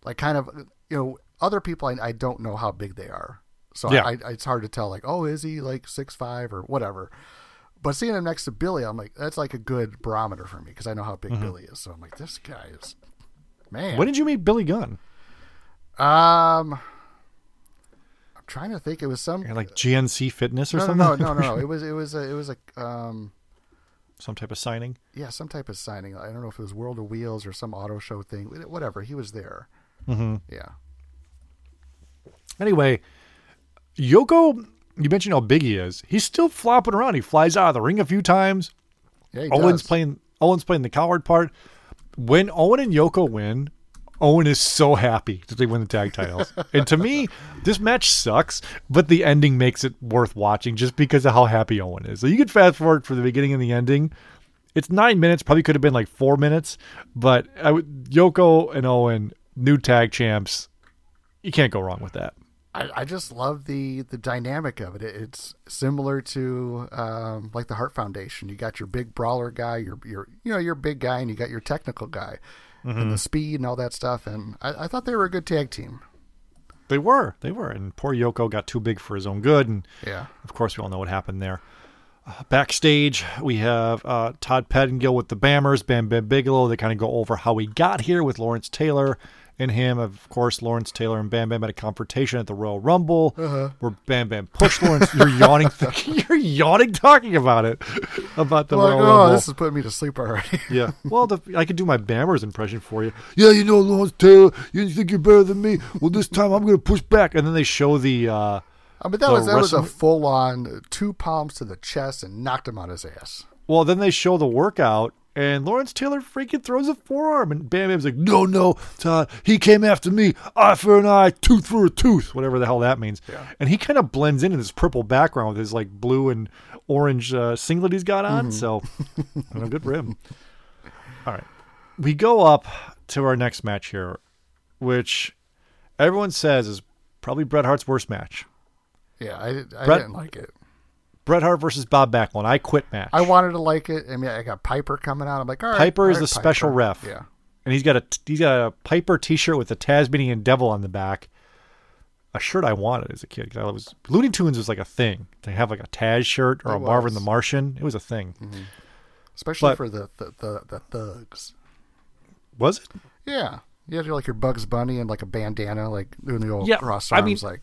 like, kind of, you know, other people, I, I don't know how big they are, so yeah. I, I, it's hard to tell. Like, oh, is he like six five or whatever? But seeing him next to Billy, I'm like, that's like a good barometer for me because I know how big mm-hmm. Billy is. So I'm like, this guy is. Man. When did you meet Billy Gunn? Um, I'm trying to think. It was some You're like G N C Fitness or no, something. No, no, no, no. It was it was a, it was a um, some type of signing. Yeah, some type of signing. I don't know if it was World of Wheels or some auto show thing. Whatever. He was there. Mm-hmm. Yeah. Anyway, Yoko, you mentioned how big he is. He's still flopping around. He flies out of the ring a few times. Yeah, he Owen's does. playing. Owen's playing the coward part. When Owen and Yoko win, Owen is so happy that they win the tag titles. And to me, this match sucks, but the ending makes it worth watching just because of how happy Owen is. So you could fast forward for the beginning and the ending. It's nine minutes, probably could have been like four minutes, but I would, Yoko and Owen, new tag champs. You can't go wrong with that. I, I just love the, the dynamic of it. It's similar to um, like the Hart Foundation. You got your big brawler guy, your your you know your big guy, and you got your technical guy, mm-hmm. and the speed and all that stuff. And I, I thought they were a good tag team. They were, they were. And poor Yoko got too big for his own good. And yeah, of course we all know what happened there. Uh, backstage we have uh, Todd Pettengill with the Bammers, Bam Bam Bigelow. They kind of go over how we got here with Lawrence Taylor. And him, of course, Lawrence Taylor and Bam Bam had a confrontation at the Royal Rumble uh-huh. where Bam Bam pushed Lawrence. You're yawning. Th- you're yawning talking about it. About the well, Royal oh, Rumble. Oh, this is putting me to sleep already. Yeah. Well, the, I could do my Bammers impression for you. Yeah, you know, Lawrence Taylor, you think you're better than me. Well, this time I'm going to push back. And then they show the... Uh, I mean, that, was, that was a full-on two palms to the chest and knocked him on his ass. Well, then they show the workout. And Lawrence Taylor freaking throws a forearm. And Bam Bam's like, no, no, Todd, he came after me. Eye for an eye, tooth for a tooth. Whatever the hell that means. Yeah. And he kind of blends into this purple background with his like blue and orange uh, singlet he's got on. Mm-hmm. So, you know, good for him. All right. We go up to our next match here, which everyone says is probably Bret Hart's worst match. Yeah, I, I Bret- didn't like it. Bret Hart versus Bob Backlund. I quit match. I wanted to like it. I mean, I got Piper coming out. I'm like, all right. Piper all right, is the Piper. special ref. Yeah. And he's got a he's got a Piper t-shirt with a Tasmanian devil on the back. a shirt I wanted as a kid. Cause I was Looney Tunes was like a thing to have, like a Taz shirt or it a was. Marvin the Martian. It was a thing, mm-hmm. especially but, for the, the the the thugs. Was it? Yeah, you had to, like, your Bugs Bunny and like a bandana, like doing the old yeah, cross arms. I mean, like,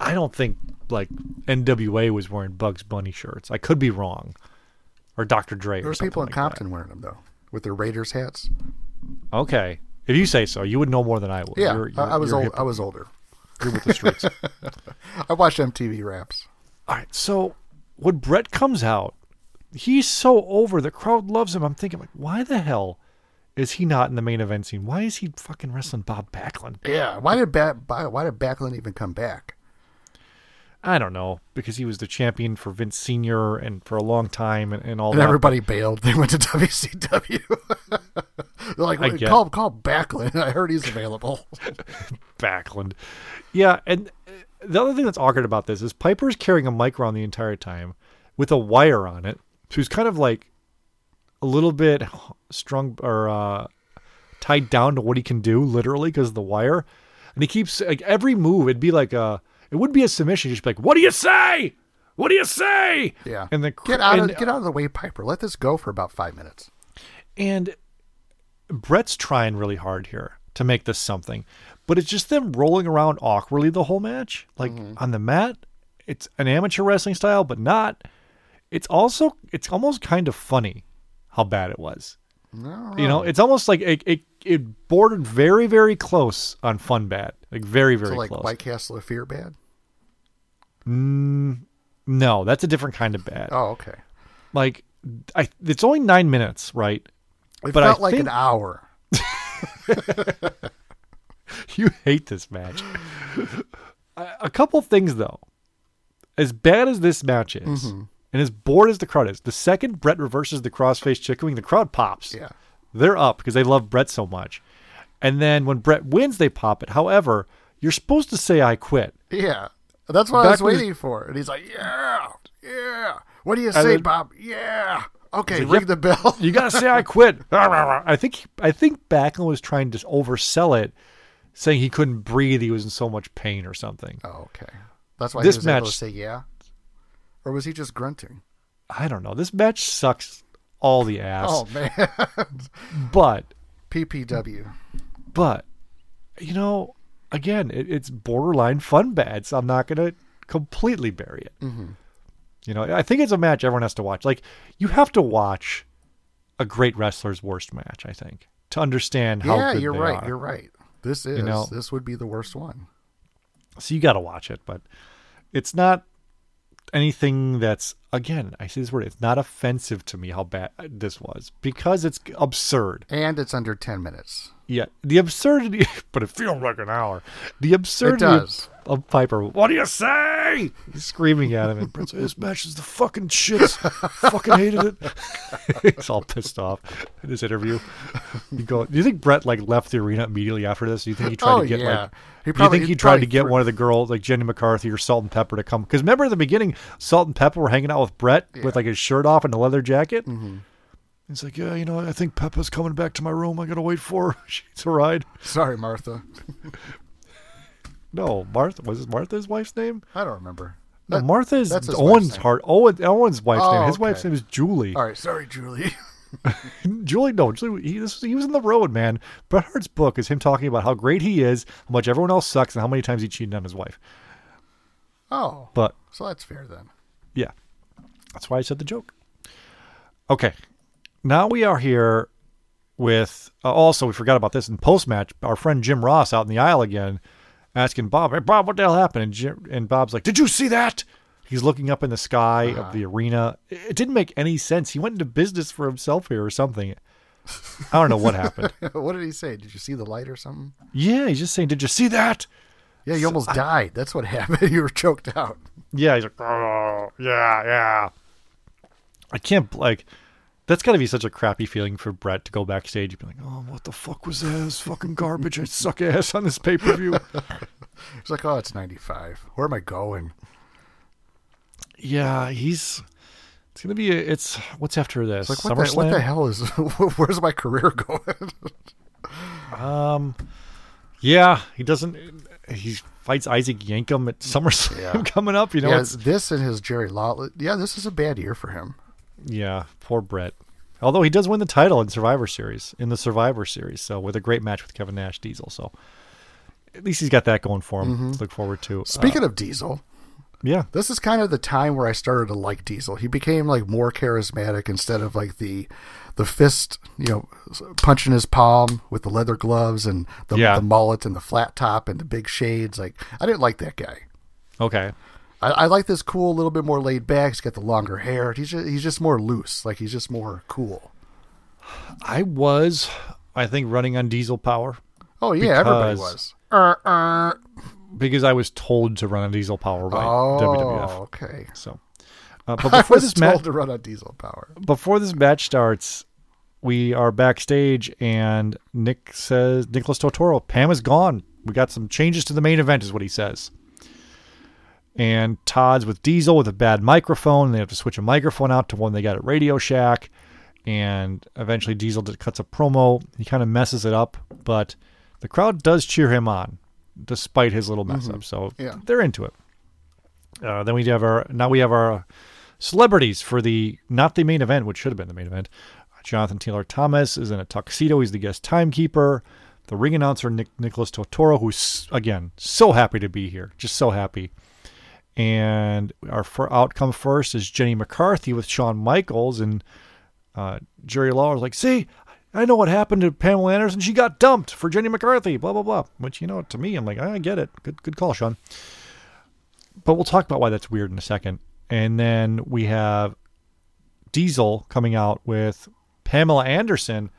I don't think like N W A was wearing Bugs Bunny shirts. I could be wrong, or Doctor Dre. There were people in like Compton that. wearing them though, with their Raiders hats. Okay, if you say so, you would know more than I would. Yeah, you're, you're, I was old. I was older. You're with the streets. I watched M T V Raps. All right, so when Bret comes out, he's so over. The crowd loves him. I'm thinking, like, why the hell is he not in the main event scene? Why is he fucking wrestling Bob Backlund? Yeah, why did ba- why did Backlund even come back? I don't know, because he was the champion for Vince Senior and for a long time and, and all and that. And everybody bailed. They went to W C W. They're like, well, call, call Backlund. I heard he's available. Backlund. Yeah, and the other thing that's awkward about this is Piper's carrying a mic around the entire time with a wire on it. So he's kind of like a little bit strung or uh, tied down to what he can do, literally, because of the wire. And he keeps, like, every move, it'd be like a... It wouldn't be a submission. You'd just be like, what do you say? What do you say? Yeah. And then get out, and, of, get out of the way, Piper. Let this go for about five minutes. And Bret's trying really hard here to make this something. But it's just them rolling around awkwardly the whole match. Like, mm-hmm. on the mat, it's an amateur wrestling style, but not. It's also, it's almost kind of funny how bad it was. No. You know, it's almost like it, it it bordered very, very close on fun bad. Like, very, very so like close. Like White Castle of Fear bad? Mm, no, that's a different kind of bad. Oh, okay. Like, I, it's only nine minutes, right? It but felt I like think... an hour. You hate this match. A couple things, though. As bad as this match is, mm-hmm. and as bored as the crowd is, the second Bret reverses the crossface chicken wing, the crowd pops. Yeah. They're up because they love Bret so much. And then when Bret wins, they pop it. However, you're supposed to say, I quit. Yeah. That's what Back I was waiting his... for. And he's like, yeah, yeah. What do you say, then, Bob? Yeah. Okay, like, ring the bell. You got to say, I quit. I think I think Backlund was trying to oversell it, saying he couldn't breathe. He was in so much pain or something. Oh, okay. That's why this he was match... able to say, yeah. Or was he just grunting? I don't know. This match sucks all the ass. Oh, man. But. P P W. But, you know, again, it, it's borderline fun bad, so I'm not going to completely bury it. Mm-hmm. You know, I think it's a match everyone has to watch. Like, you have to watch a great wrestler's worst match, I think, to understand how yeah, good you're they right, are. You're right. This is, you know, this would be the worst one. So you got to watch it, but it's not anything that's, again, I see this word, it's not offensive to me how bad this was, because it's absurd. And it's under ten minutes. Yeah, the absurdity, but it feels like an hour. The absurdity it does. Of, of Piper. What do you say? He's screaming at him. And Brent's like, this match is the fucking shit. Fucking hated it. He's all pissed off in his interview. You go, do you think Bret like left the arena immediately after this? Do you think he tried oh, to get yeah. like? He probably, do you think he, he tried to get threw... one of the girls like Jenny McCarthy or Salt and Pepper to come? Because remember at the beginning, Salt and Pepper were hanging out with Bret yeah. with like his shirt off and a leather jacket. Mm-hmm. He's like, yeah, you know, I think Peppa's coming back to my room. I got to wait for her. She needs a ride. Sorry, Martha. No, Martha. Was it Martha's wife's name? I don't remember. No, that, Martha is Owen's heart. Owen, Owen's wife's oh, name. His okay. wife's name is Julie. All right. Sorry, Julie. Julie, no. Julie, he, this, he was in the road, man. Bret Hart's book is him talking about how great he is, how much everyone else sucks, and how many times he cheated on his wife. Oh. But so that's fair then. Yeah. That's why I said the joke. Okay. Now we are here with, uh, also we forgot about this in post-match, our friend Jim Ross out in the aisle again, asking Bob, hey Bob, what the hell happened? And, Jim, and Bob's like, did you see that? He's looking up in the sky uh-huh. of the arena. It didn't make any sense. He went into business for himself here or something. I don't know what happened. What did he say? Did you see the light or something? Yeah, he's just saying, did you see that? Yeah, you so almost I, died. That's what happened. You were choked out. Yeah, he's like, oh, yeah, yeah. I can't, like... That's got to be such a crappy feeling for Bret to go backstage and be like, oh, what the fuck was that? This fucking garbage. I suck ass on this pay-per-view. He's like, oh, it's ninety-five. Where am I going? Yeah, he's... It's going to be... A, it's What's after this? It's like, what, the, what the hell is... Where's my career going? um, Yeah, he doesn't... He's fights Isaac Yankum at SummerSlam yeah. coming up. You know, yeah, this and his Jerry Lawler. Yeah, this is a bad year for him. Yeah, poor Bret. Although he does win the title in Survivor Series, in the Survivor Series, so with a great match with Kevin Nash, Diesel. So at least he's got that going for him. Mm-hmm. To look forward to. Speaking uh, of Diesel, yeah, this is kind of the time where I started to like Diesel. He became like more charismatic instead of like the the fist, you know, punching his palm with the leather gloves and the, yeah. the mullet and the flat top and the big shades. Like I didn't like that guy. Okay. I, I like this cool, little bit more laid back. He's got the longer hair. He's just, he's just more loose. Like he's just more cool. I was, I think, running on Diesel power. Oh yeah, because, everybody was. Uh, uh. Because I was told to run on Diesel power by oh, W W F. Oh, okay. So, uh, but before I was this told match, to run on Diesel power. Before this match starts, we are backstage, and Nick says, "Nicholas Turturro, Pam is gone. We got some changes to the main event," is what he says. And Todd's with Diesel with a bad microphone. They have to switch a microphone out to one they got at Radio Shack. And eventually Diesel cuts a promo. He kind of messes it up, but the crowd does cheer him on despite his little mess mm-hmm. up. So yeah. they're into it. Uh, then we have our, now we have our celebrities for the, not the main event, which should have been the main event. Jonathan Taylor Thomas is in a tuxedo. He's the guest timekeeper. The ring announcer, Nick, Nicholas Turturro, who's, again, so happy to be here. Just so happy. And our outcome first is Jenny McCarthy with Shawn Michaels. And uh, Jerry Lawler's like, "See, I know what happened to Pamela Anderson. She got dumped for Jenny McCarthy, blah, blah, blah." Which, you know, to me, I'm like, I get it. Good good call, Shawn. But we'll talk about why that's weird in a second. And then we have Diesel coming out with Pamela Anderson.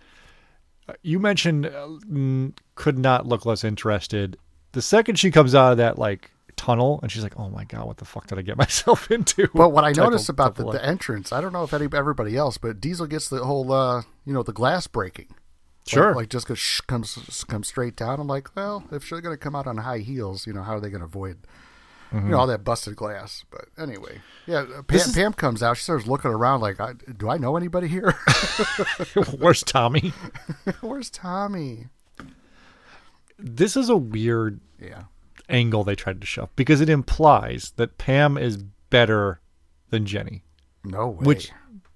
You mentioned uh, could not look less interested. The second she comes out of that, like, tunnel, and she's like, "Oh my God, what the fuck did I get myself into?" But what I noticed about the, the entrance, I don't know if any, everybody else, but Diesel gets the whole, uh, you know, the glass breaking. Sure. Like, like just goes, shh, comes comes straight down. I'm like, well, if she's going to come out on high heels, you know, how are they going to avoid, mm-hmm. you know, all that busted glass? But anyway, yeah, Pam, is... Pam comes out. She starts looking around like, I, do I know anybody here? Where's Tommy? Where's Tommy? This is a weird... yeah. angle they tried to shove, because it implies that Pam is better than Jenny. No way. Which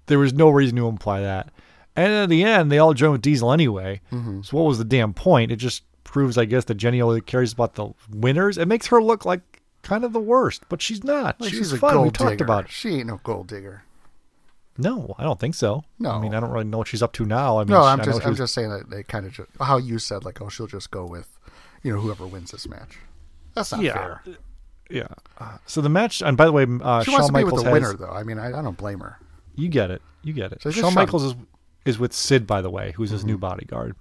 there was no reason to imply that. And at the end, they all joined with Diesel anyway. Mm-hmm. So what was the damn point? It just proves, I guess, that Jenny only cares about the winners. It makes her look like kind of the worst, but she's not. Like, she's, she's a fun. Gold we talked digger. About it. She ain't no gold digger. No, I don't think so. No, I mean, I don't really know what she's up to now. I mean, no, I'm I just, I'm was... just saying that they kind of just, how you said, like, oh, she'll just go with, you know, whoever wins this match. That's not yeah. fair. Yeah. Uh, so the match, and by the way, uh, she Shawn wants to Michaels be with the has, winner, though. I mean, I, I don't blame her. You get it. You get it. So Shawn, Shawn Michaels is is with Sid, by the way, who's his mm-hmm. new bodyguard.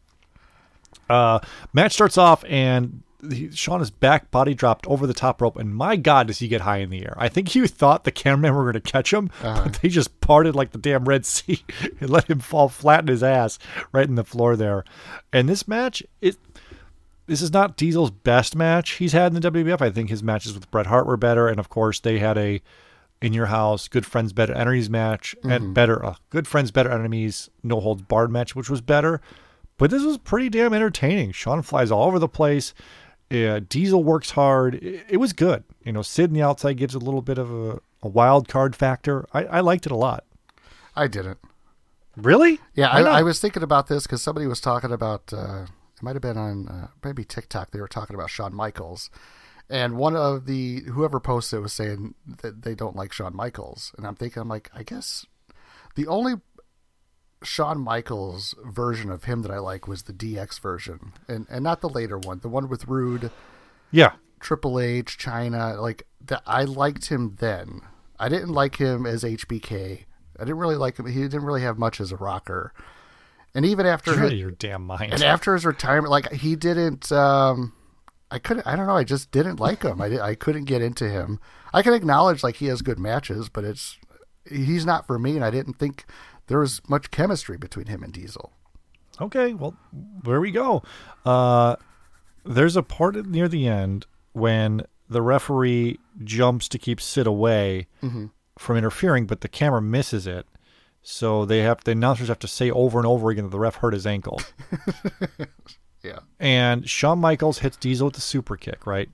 Uh, match starts off, and he, Shawn is back body dropped over the top rope, and my God, does he get high in the air. I think you thought the cameramen were going to catch him, uh-huh. but they just parted like the damn Red Sea and let him fall flat in his ass right in the floor there. And this match, it... this is not Diesel's best match he's had in the W W F. I think his matches with Bret Hart were better. And, of course, they had a in-your-house, good friends, better enemies match, mm-hmm. and better uh, good friends, better enemies, no-holds-barred match, which was better. But this was pretty damn entertaining. Shawn flies all over the place. Uh, Diesel works hard. It, it was good. You know, Sid on the outside gives a little bit of a, a wild card factor. I, I liked it a lot. I didn't. Really? Yeah, I, I was thinking about this because somebody was talking about... Uh... might have been on uh, maybe TikTok. They were talking about Shawn Michaels, and one of the whoever posted was saying that they don't like Shawn Michaels, and I'm thinking, I'm like, I guess the only Shawn Michaels version of him that I like was the D X version, and and not the later one, the one with Rude, yeah, Triple H, China, like that. I liked him then. I didn't like him as H B K. I didn't really like him. He didn't really have much as a rocker. And even after his, your damn mind. And after his retirement, like he didn't, um, I couldn't, I don't know. I just didn't like him. I did, I couldn't get into him. I can acknowledge like he has good matches, but it's, he's not for me. And I didn't think there was much chemistry between him and Diesel. Okay. Well, there we go. Uh, there's a part near the end when the referee jumps to keep Sid away mm-hmm. from interfering, but the camera misses it. So they have the announcers have to say over and over again that the ref hurt his ankle. yeah. And Shawn Michaels hits Diesel with the super kick, right?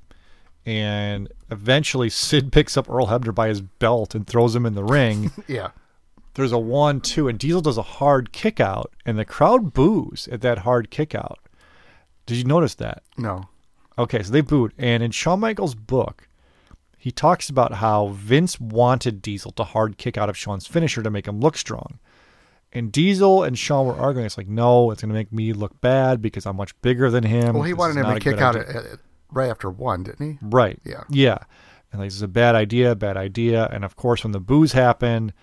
and eventually Sid picks up Earl Hebner by his belt and throws him in the ring. Yeah. There's a one, two, and Diesel does a hard kick out, and the crowd boos at that hard kick out. Did you notice that? No. Okay, so they booed. And in Shawn Michaels' book, he talks about how Vince wanted Diesel to hard kick out of Shawn's finisher to make him look strong. And Diesel and Shawn were arguing. It's like, no, it's going to make me look bad because I'm much bigger than him. Well, he this wanted him to kick out at, at, right after one, didn't he? Right. Yeah. Yeah. And like, this is a bad idea, bad idea. And of course, when the boos happened,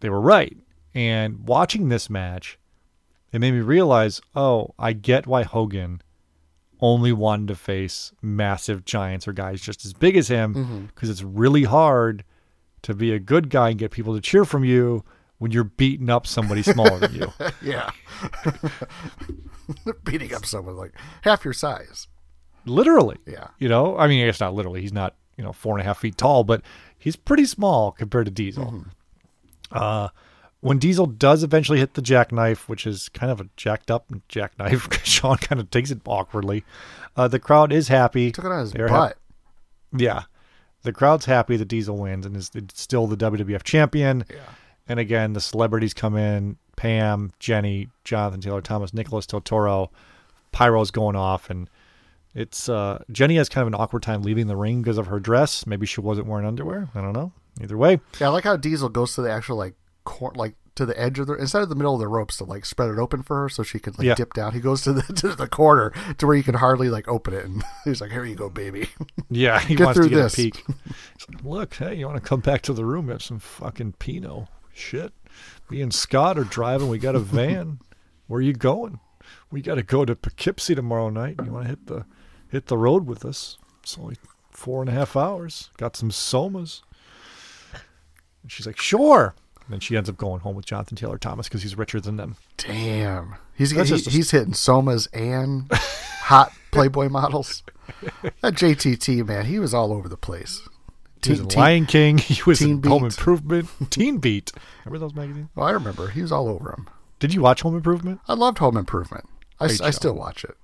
they were right. And watching this match, it made me realize, oh, I get why Hogan only wanted to face massive giants or guys just as big as him, because mm-hmm. it's really hard to be a good guy and get people to cheer from you when you're beating up somebody smaller than you. Yeah. Beating up someone like half your size. Literally. Yeah. You know, I mean, I guess not literally. He's not, you know, four and a half feet tall, but he's pretty small compared to Diesel. Mm-hmm. Uh, when Diesel does eventually hit the jackknife, which is kind of a jacked up jackknife, because Shawn kind of takes it awkwardly, uh, the crowd is happy. He took it on his They're butt. Ha- yeah. The crowd's happy that Diesel wins and is still the W W F champion. Yeah. And again, the celebrities come in, Pam, Jenny, Jonathan Taylor Thomas, Nicholas Turturro, pyro's going off. And it's uh, Jenny has kind of an awkward time leaving the ring because of her dress. Maybe she wasn't wearing underwear. I don't know. Either way. Yeah, I like how Diesel goes to the actual, like, cor- like to the edge of the, instead of the middle of the ropes to, like, spread it open for her so she could, like, yeah. dip down. He goes to the to the corner to where you can hardly, like, open it. And he's like, here you go, baby. Yeah, he get wants to get this. a peek. He's like, look, hey, you want to come back to the room? Have some fucking Pinot. Shit, me and Scott are driving. We got a van. Where are you going? We got to go to Poughkeepsie tomorrow night. You want to hit the hit the road with us? It's only four and a half hours. Got some somas. And she's like, sure. And then she ends up going home with Jonathan Taylor Thomas because he's richer than them. Damn, he's he, just a... he's hitting somas and hot Playboy models. That J T T man, he was all over the place. He was in teen, Lion King. He was in Home Improvement. Teen Beat. Remember those magazines? Oh, I remember. He was all over them. Did you watch Home Improvement? I loved Home Improvement. I, I still watch it.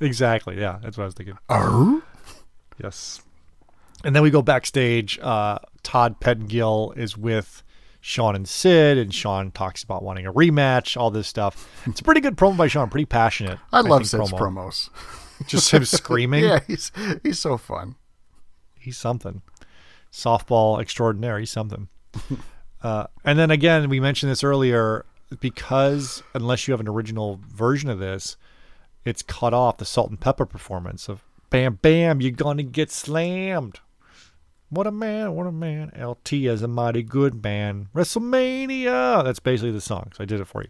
Exactly. Yeah, that's what I was thinking. Arr? Yes. And then we go backstage. Uh, Todd Pettengill is with Shawn and Sid, and Shawn talks about wanting a rematch, all this stuff. It's a pretty good promo by Shawn. Pretty passionate. I, I love Sid's promo. promos. Just him screaming. Yeah, he's he's so fun. He's something. Softball extraordinary, something. Uh, and then again, we mentioned this earlier, because unless you have an original version of this, it's cut off the Salt and Peppa performance of Bam Bam, you're gonna get slammed. What a man, what a man. L T is a mighty good man. WrestleMania. That's basically the song, so I did it for you.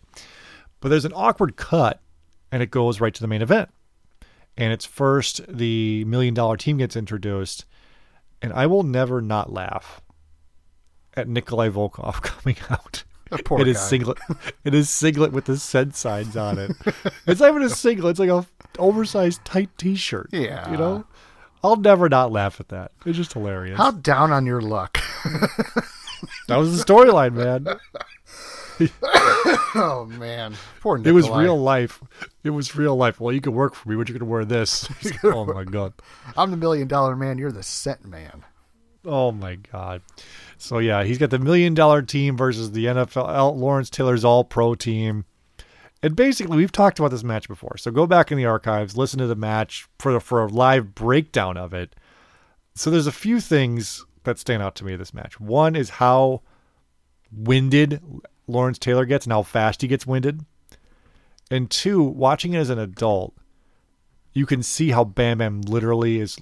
But there's an awkward cut, and it goes right to the main event. And it's first the Million Dollar Team gets introduced, and I will never not laugh at Nikolai Volkov coming out. Poor it guy. Is singlet. It is singlet with the Sed signs on it. It's not even a singlet. It's like a oversized tight T-shirt. Yeah, you know, I'll never not laugh at that. It's just hilarious. How down on your luck. That was the storyline, man. Oh man, poor Nikolai. It was real life. It was real life. Well, you can work for me, but you're gonna wear this. Oh my god, I'm the Million Dollar Man. You're the Set Man. Oh my god. So yeah, he's got the Million Dollar Team versus the N F L Lawrence Taylor's All Pro Team. And basically, we've talked about this match before. So go back in the archives, listen to the match for for a live breakdown of it. So there's a few things that stand out to me in this match. One is how winded Lawrence Taylor gets and how fast he gets winded. And two, watching it as an adult, you can see how Bam Bam literally is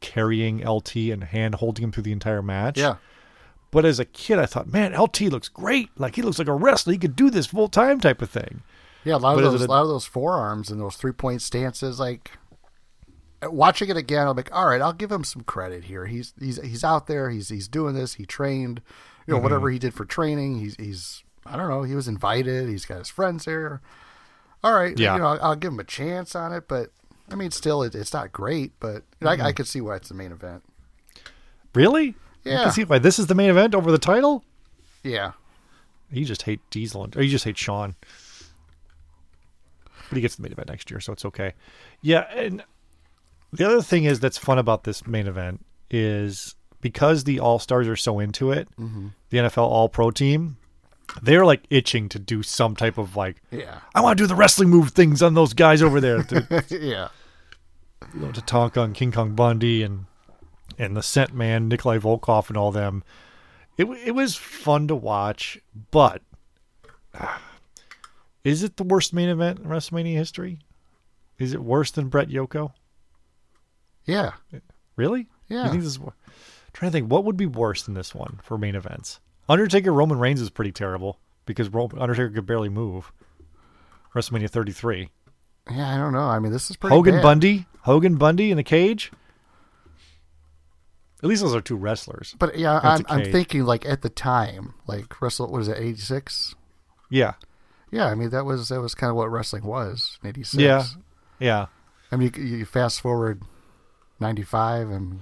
carrying L T and hand holding him through the entire match. Yeah. But as a kid, I thought, man, L T looks great. Like, he looks like a wrestler. He could do this full time type of thing. Yeah, a lot but of those, a lot of those forearms and those three point stances. Like, watching it again, I'm like, all right, I'll give him some credit here. He's he's he's out there. He's he's doing this. He trained. You know, mm-hmm. whatever he did for training. He's he's. I don't know. He was invited. He's got his friends here. All right. Yeah. You know, I'll, I'll give him a chance on it. But, I mean, still, it, it's not great. But you know, mm-hmm. I, I could see why it's the main event. Really? Yeah. I can see why this is the main event over the title? Yeah. You just hate Diesel. Or you just hate Shawn. but he gets the main event next year, so it's okay. Yeah, and the other thing is that's fun about this main event is because the All-Stars are so into it, mm-hmm. the N F L All-Pro team, they're like itching to do some type of like, yeah. I want to do the wrestling move things on those guys over there. To, yeah. You know, to Tatanka and King Kong Bundy and and the Scent Man, Nikolai Volkoff and all them. It it was fun to watch, but uh, is it the worst main event in WrestleMania history? Is it worse than Bret Yoko? Yeah. Really? Yeah. You think this is, I'm trying to think, what would be worse than this one for main events? Undertaker Roman Reigns is pretty terrible because Undertaker could barely move. WrestleMania thirty-three. Yeah, I don't know. I mean, this is pretty Hogan bad. Bundy. Hogan Bundy in a cage. At least those are two wrestlers. But yeah, I'm, I'm thinking like at the time, like wrestle. What is it, eighty-six? Yeah, yeah. I mean, that was that was kind of what wrestling was in eighty-six. Yeah, yeah. I mean, you, you fast forward ninety-five and.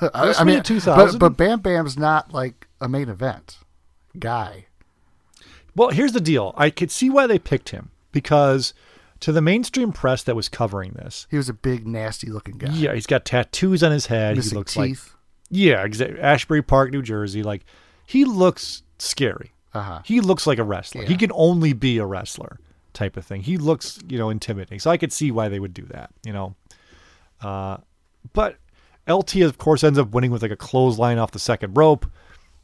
I, I mean, but, but Bam Bam's not like a main event guy. Well, here's the deal. I could see why they picked him because to the mainstream press that was covering this, he was a big, nasty looking guy. Yeah, he's got tattoos on his head. Missing he looks teeth. Like, yeah, exactly. Ashbury Park, New Jersey. Like, he looks scary. Uh-huh. He looks like a wrestler. Yeah. He can only be a wrestler type of thing. He looks, you know, intimidating. So I could see why they would do that. You know, uh, but. L T, of course, ends up winning with like a clothesline off the second rope.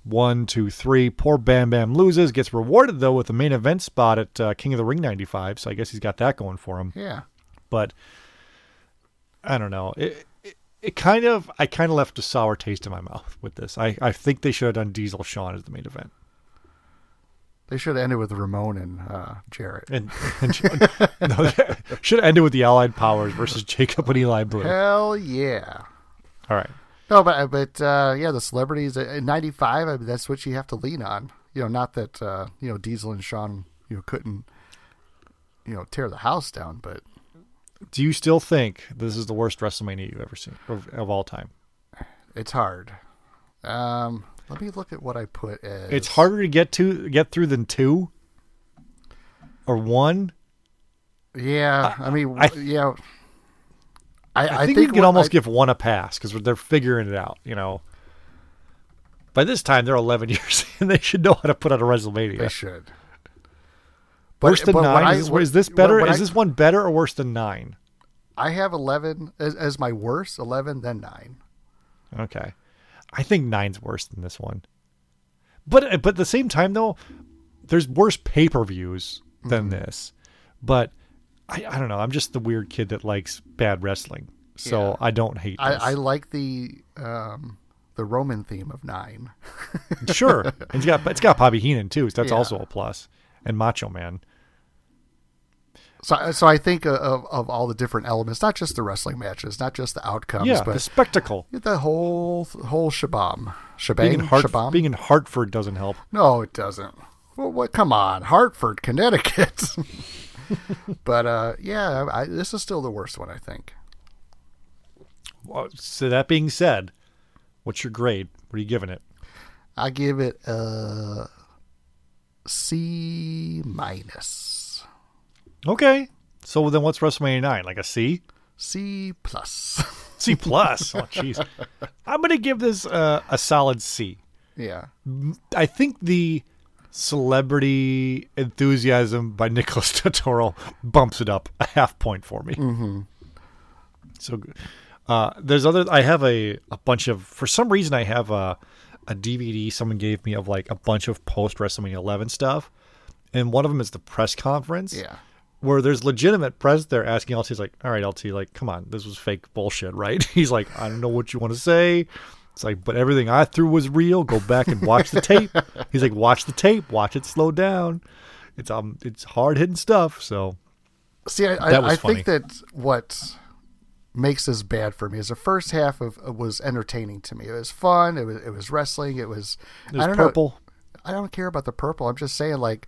One, two, three. Poor Bam Bam loses. Gets rewarded, though, with the main event spot at uh, King of the Ring ninety-five. So I guess he's got that going for him. Yeah. But I don't know. It it, it kind of, I kind of left a sour taste in my mouth with this. I, I think they should have done Diesel Shawn as the main event. They should have ended with Ramon and uh, Jarrett. And, and no, should have ended with the Allied Powers versus Jacob and Eli Blue. Hell yeah. All right. No, but but uh, yeah, the celebrities in ninety-five. I mean, that's what you have to lean on. You know, not that uh, you know Diesel and Shawn you know couldn't you know tear the house down. But do you still think this is the worst WrestleMania you've ever seen of, of all time? It's hard. Um, let me look at what I put as. It's harder to get to get through than two or one. Yeah, I, I mean, I, yeah. I, I, I think, think you can almost I, give one a pass because they're figuring it out, you know. By this time, they're eleven years and they should know how to put out a WrestleMania. They should. But, worse than but nine? I, is, what, is this better? Is I, this one better or worse than nine? I have eleven as, as my worst, eleven, then nine. Okay. I think nine's worse than this one. But, but at the same time, though, there's worse pay-per-views than mm-hmm. this. But... I, I don't know. I'm just the weird kid that likes bad wrestling, so yeah. I don't hate this. I, I like the um, the Roman theme of nine. Sure. And it's got it's got Bobby Heenan too, so that's yeah. also a plus. And Macho Man. So so I think of of all the different elements, not just the wrestling matches, not just the outcomes, yeah, but the spectacle, the whole whole shabam, shebang, being in, Hart- shabam? Being in Hartford doesn't help. No, it doesn't. Well, what? Come on, Hartford, Connecticut. But uh, yeah, I, this is still the worst one, I think. Well, so that being said, what's your grade? What are you giving it? I give it a C minus. Okay, so then what's WrestleMania nine? Like a C? C plus. C plus. Oh, jeez. I'm gonna give this uh, a solid C. Yeah. I think the. Celebrity enthusiasm by Nicholas Turturro bumps it up a half point for me. Mm-hmm. So uh, there's other. I have a, a bunch of. For some reason, I have a a D V D someone gave me of like a bunch of post WrestleMania eleven stuff, and one of them is the press conference. Yeah, where there's legitimate press there asking L T, like, all right, L T, like, come on, this was fake bullshit, right? He's like, I don't know what you want to say. It's like, but everything I threw was real. Go back and watch the tape. He's like, watch the tape. Watch it slow down. It's um, it's hard-hitting stuff. So, see, I, I, I think that what makes this bad for me is the first half of was entertaining to me. It was fun. It was it was wrestling. It was, it was I don't purple. Know, I don't care about the purple. I'm just saying, like,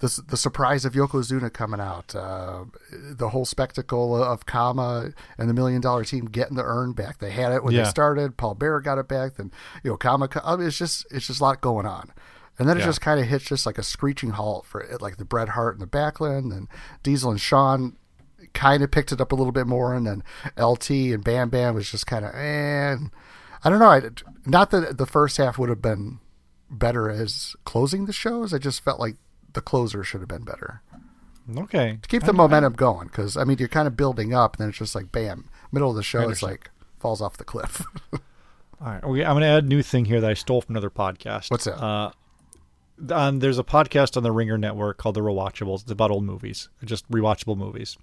the the surprise of Yokozuna coming out, uh, the whole spectacle of Kama and the Million Dollar Team getting the urn back. They had it when yeah. they started. Paul Bearer got it back. Then you know Kama. I mean, it's just it's just a lot going on. And then it yeah. just kind of hits just like a screeching halt for it, like the Bret Hart and the Backlund, and Diesel and Shawn kind of picked it up a little bit more, and then L T and Bam Bam was just kind of, and I don't know. I, not that the first half would have been better as closing the shows. I just felt like the closer should have been better. Okay. To keep the I, momentum I, going, because, I mean, you're kind of building up, and then it's just like, bam, middle of the show, it's like, falls off the cliff. All right. Okay, I'm going to add a new thing here that I stole from another podcast. What's that? Uh, on, there's a podcast on the Ringer Network called The Rewatchables. It's about old movies, just rewatchable movies.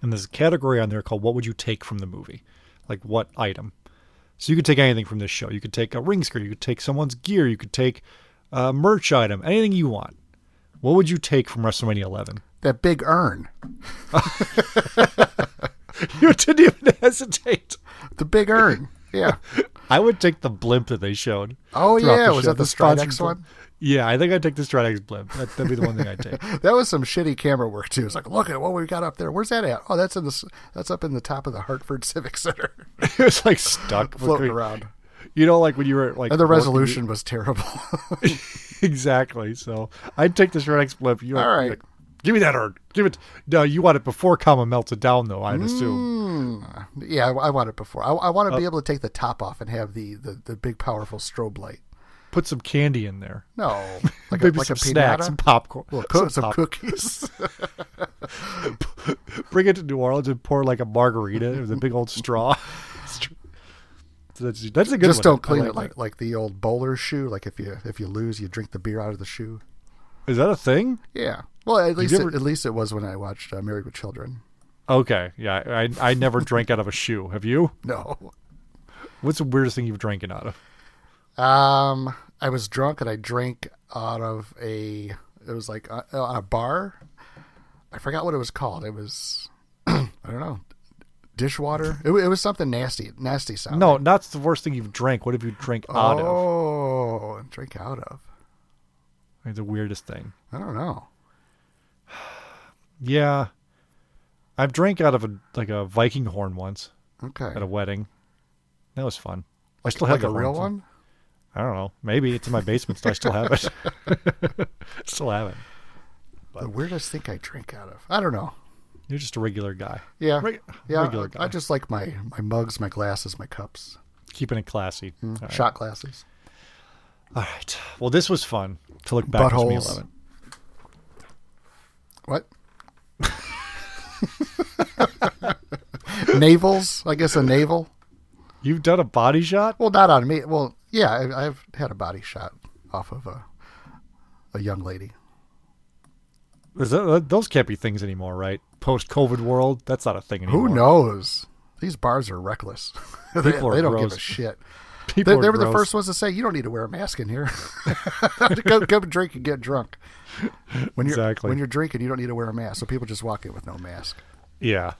And there's a category on there called What Would You Take From the Movie? Like, what item? So you could take anything from this show. You could take a ring skirt. You could take someone's gear. You could take a merch item. Anything you want. What would you take from WrestleMania eleven? That big urn. You didn't even hesitate. The big urn. Yeah. I would take the blimp that they showed. Oh, yeah. Was show. that the, the Stridex one? Yeah, I think I'd take the Stridex blimp. That, that'd be the one thing I'd take. That was some shitty camera work, too. It's like, look at what we got up there. Where's that at? Oh, that's in the that's up in the top of the Hartford Civic Center. It was like stuck. Floating we, around. You know, like when you were like... And the resolution was terrible. Exactly. So I'd take the Stridex blimp. You know, all right. Like, give me that urn. Give it. No, you want it before Kama melts it down, though, I'd assume. Mm. Yeah, I, I want it before. I, I want to uh, be able to take the top off and have the, the, the big, powerful strobe light. Put some candy in there. No. Like maybe a, like some a snacks, some popcorn. We'll cook, some, some cookies. Bring it to New Orleans and pour like a margarita with a big old straw. So that's, that's a good Just one. don't clean like it like, like the old bowler shoe. Like if you if you lose, you drink the beer out of the shoe. Is that a thing? Yeah. Well, at least ever... it, at least it was when I watched uh, Married with Children. Okay. Yeah. I I never drank out of a shoe. Have you? No. What's the weirdest thing you've drank out of? Um, I was drunk and I drank out of a. It was like on a, a bar. I forgot what it was called. It was I don't know. Dishwater. It, it was something nasty, nasty sound. No, not the worst thing you've drank. What have you drank out of? Oh, drink out of. Like the weirdest thing. I don't know. Yeah, I've drank out of a like a Viking horn once. Okay. At a wedding, that was fun. Like, I still have like the a real one. I don't know. Maybe it's in my basement. So I still have it. Still have it. But the weirdest thing I drink out of. I don't know. You're just a regular guy. Yeah. Re- yeah. Regular guy. I just like my, my mugs, my glasses, my cups. Keeping it classy. Mm. Right. Shot glasses. All right. Well, this was fun to look back at. Buttholes. What? Navels. I guess a navel. You've done a body shot? Well, not on me. Well, yeah, I, I've had a body shot off of a a young lady. That, those can't be things anymore, right? Post-COVID world, that's not a thing anymore. Who knows? These bars are reckless. People they, are they don't gross. give a shit. People they, they were gross. the first ones to say, you don't need to wear a mask in here. Come, come drink and get drunk. When you're, exactly. When you're drinking, you don't need to wear a mask. So people just walk in with no mask. Yeah,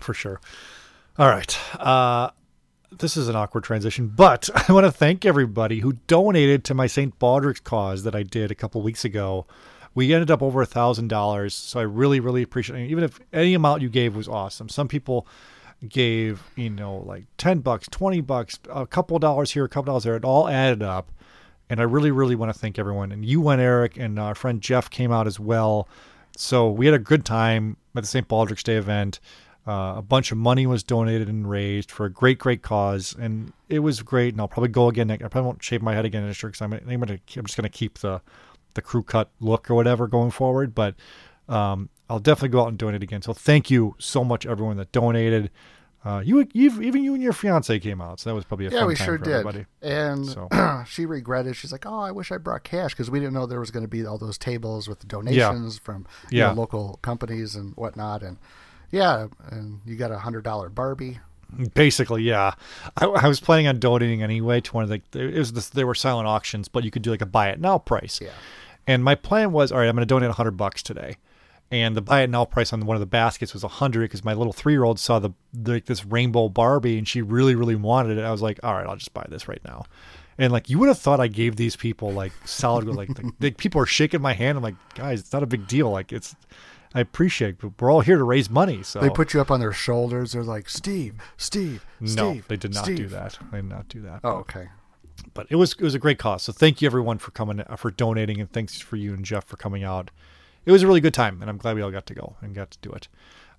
for sure. All right. Uh This is an awkward transition, but I want to thank everybody who donated to my Saint Baldrick's cause that I did a couple weeks ago. We ended up over a thousand dollars. So I really, really appreciate it. Even if any amount you gave was awesome. Some people gave, you know, like ten bucks, twenty bucks, a couple dollars here, a couple dollars there. It all added up. And I really, really want to thank everyone. And you went, Eric, and our friend Jeff came out as well. So we had a good time at the Saint Baldrick's Day event. Uh, a bunch of money was donated and raised for a great, great cause, and it was great. And I'll probably go again. I probably won't shave my head again this year because I'm, I'm, gonna, I'm just going to keep the, the crew cut look or whatever going forward. But um, I'll definitely go out and donate again. So thank you so much, everyone that donated. Uh, you, you've, even you and your fiance came out, so that was probably a yeah, fun we time sure for did. Everybody. And so. She regretted. She's like, "Oh, I wish I brought cash because we didn't know there was going to be all those tables with the donations yeah. from you yeah. know, local companies and whatnot." And yeah, and you got a one hundred dollars Barbie. Basically, yeah. I, I was planning on donating anyway to one of the, it was this, they were silent auctions, but you could do like a buy it now price. Yeah. And my plan was, all right, I'm going to donate one hundred bucks today. And the buy it now price on one of the baskets was one hundred because my little three-year-old saw the like this rainbow Barbie and she really, really wanted it. I was like, all right, I'll just buy this right now. And like, you would have thought I gave these people like solid, like, like, like people are shaking my hand. I'm like, guys, it's not a big deal. Like it's, I appreciate it, but we're all here to raise money. So they put you up on their shoulders. They're like, Steve, Steve, Steve. No, they did not Steve. do that. They did not do that. Oh, okay. But it was it was a great cause. So thank you everyone for coming, for donating, and thanks for you and Jeff for coming out. It was a really good time, and I'm glad we all got to go and got to do it.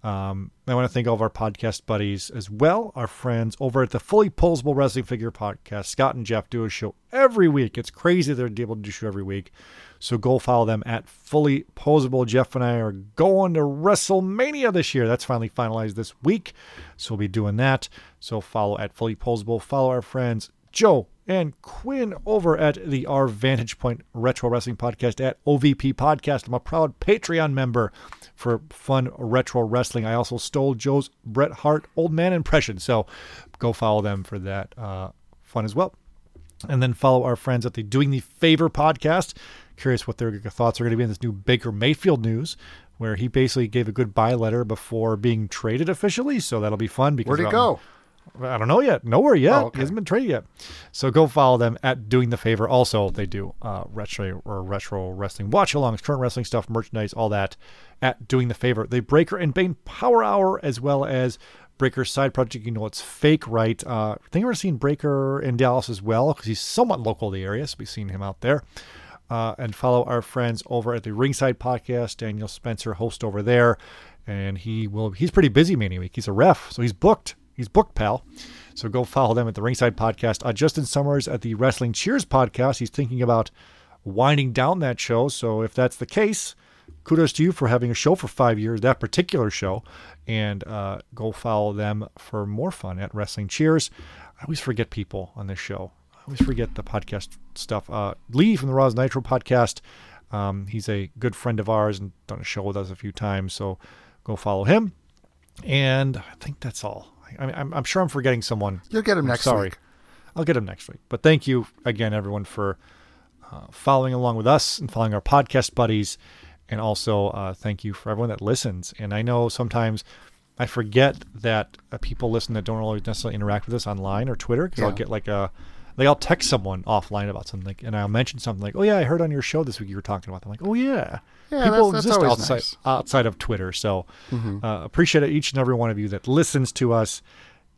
Um, I want to thank all of our podcast buddies as well, our friends over at the Fully Posable Wrestling Figure Podcast. Scott and Jeff do a show every week. It's crazy they're able to do a show every week. So go follow them at Fully Posable. Jeff and I are going to WrestleMania this year. That's finally finalized this week, so we'll be doing that. So follow at Fully Posable. Follow our friends Joe and Quinn over at the Our Vantage Point Retro Wrestling Podcast at O V P Podcast. I'm a proud Patreon member for fun retro wrestling. I also stole Joe's Bret Hart old man impression, so go follow them for that uh, fun as well. And then follow our friends at the Doing the Favor Podcast. Curious what their thoughts are going to be in this new Baker Mayfield news, where he basically gave a goodbye letter before being traded officially, so that'll be fun. Because where'd he go? I don't know yet. Nowhere yet. Oh, okay. He hasn't been traded yet. So go follow them at Doing the Favor. Also, they do uh, retro or retro wrestling watch-alongs, current wrestling stuff, merchandise, all that at Doing the Favor. The Breaker and Bane Power Hour, as well as Breaker's side project. You know it's fake, right? Uh, I think we're seeing Breaker in Dallas as well, because he's somewhat local to the area, so we've seen him out there. Uh, and follow our friends over at the Ringside Podcast. Daniel Spencer, host over there, and he will. He's pretty busy many week. He's a ref, so he's booked. He's booked, pal. So go follow them at the Ringside Podcast. Uh, Justin Summers at the Wrestling Cheers Podcast. He's thinking about winding down that show. So if that's the case, kudos to you for having a show for five years, that particular show. And uh, go follow them for more fun at Wrestling Cheers. I always forget people on this show. I always forget the podcast stuff. Uh, Lee from the Raw's Nitro Podcast. Um, he's a good friend of ours and done a show with us a few times. So go follow him. And I think that's all. I mean, I'm, I'm sure I'm forgetting someone. You'll get him I'm next sorry. week. I'll get him next week. But thank you again, everyone, for uh, following along with us and following our podcast buddies. And also uh, thank you for everyone that listens. And I know sometimes I forget that uh, people listen that don't always necessarily interact with us online or Twitter. Because yeah. I'll get like a, like I'll text someone offline about something. Like, and I'll mention something like, oh yeah, I heard on your show this week you were talking about that. I'm like, oh yeah. Yeah, people that's, that's exist outside, nice. outside of Twitter. So mm-hmm. uh, appreciate it, each and every one of you that listens to us.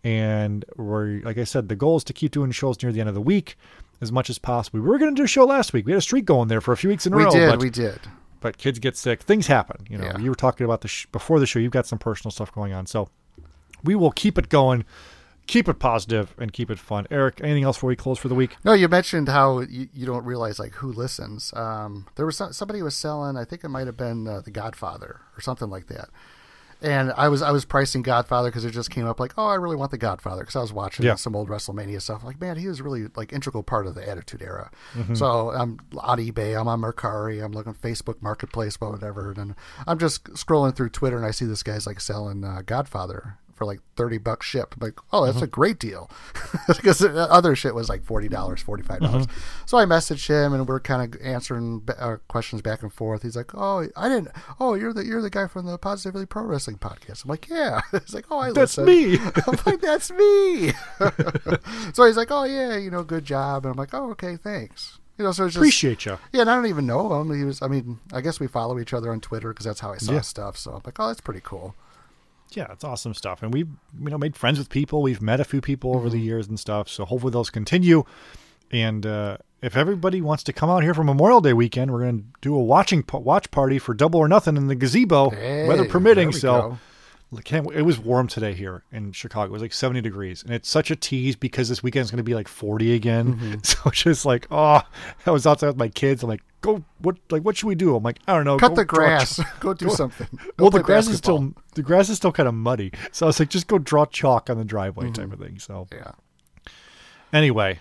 And we're, like I said, the goal is to keep doing shows near the end of the week as much as possible. We were going to do a show last week. We had a streak going there for a few weeks in a we row. We did, but, we did. But kids get sick. Things happen. You know, yeah. You were talking about this sh- before the show. You've got some personal stuff going on. So we will keep it going. Keep it positive and keep it fun. Eric, anything else before we close for the week? No, you mentioned how you, you don't realize like who listens. Um, there was some, somebody was selling, I think it might have been uh, The Godfather or something like that. And I was I was pricing Godfather because it just came up like, oh, I really want The Godfather because I was watching yeah. some old WrestleMania stuff. Like, man, he was really like integral part of the Attitude Era. Mm-hmm. So I'm on eBay, I'm on Mercari, I'm looking Facebook Marketplace, whatever. And I'm just scrolling through Twitter and I see this guy's like selling uh, Godfather for like thirty bucks shipped. I'm like, oh, that's mm-hmm. a great deal. Because the other shit was like forty dollars, forty-five dollars. Mm-hmm. So I messaged him and we're kind of answering our questions back and forth. He's like, oh, I didn't, oh, you're the, you're the guy from the Positively Pro Wrestling Podcast. I'm like, yeah. He's like, oh, I that's listen. That's me. I'm like, that's me. So he's like, oh yeah, you know, good job. And I'm like, oh, okay, thanks. You know, so it's just, appreciate you. Yeah, and I don't even know him. He was, I mean, I guess we follow each other on Twitter because that's how I saw yeah. stuff. So I'm like, oh, that's pretty cool. Yeah, it's awesome stuff. And we've, you know, made friends with people. We've met a few people over mm-hmm. the years and stuff. So hopefully those continue. And uh, if everybody wants to come out here for Memorial Day weekend, we're going to do a watching watch party for Double or Nothing in the gazebo, hey, weather permitting. We so go. It was warm today here in Chicago. It was like seventy degrees. And it's such a tease because this weekend is going to be like forty again. Mm-hmm. So it's just like, oh, I was outside with my kids. I'm like, go, what, like, what should we do? I'm like, I don't know. Cut go the grass. Ch- go do go, something. Go well, the grass basketball. is still, the grass is still kind of muddy. So I was like, just go draw chalk on the driveway mm-hmm. type of thing. So yeah. Anyway,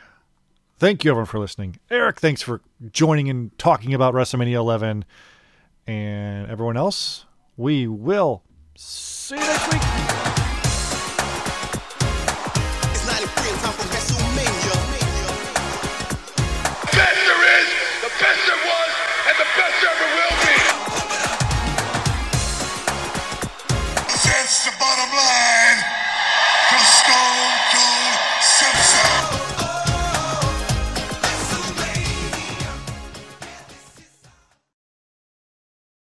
thank you everyone for listening. Eric, thanks for joining and talking about WrestleMania eleven, and everyone else. We will see you next week. It's not a real time for WrestleMania. Best there is, the best there was, and the best there ever will be. That's the bottom line.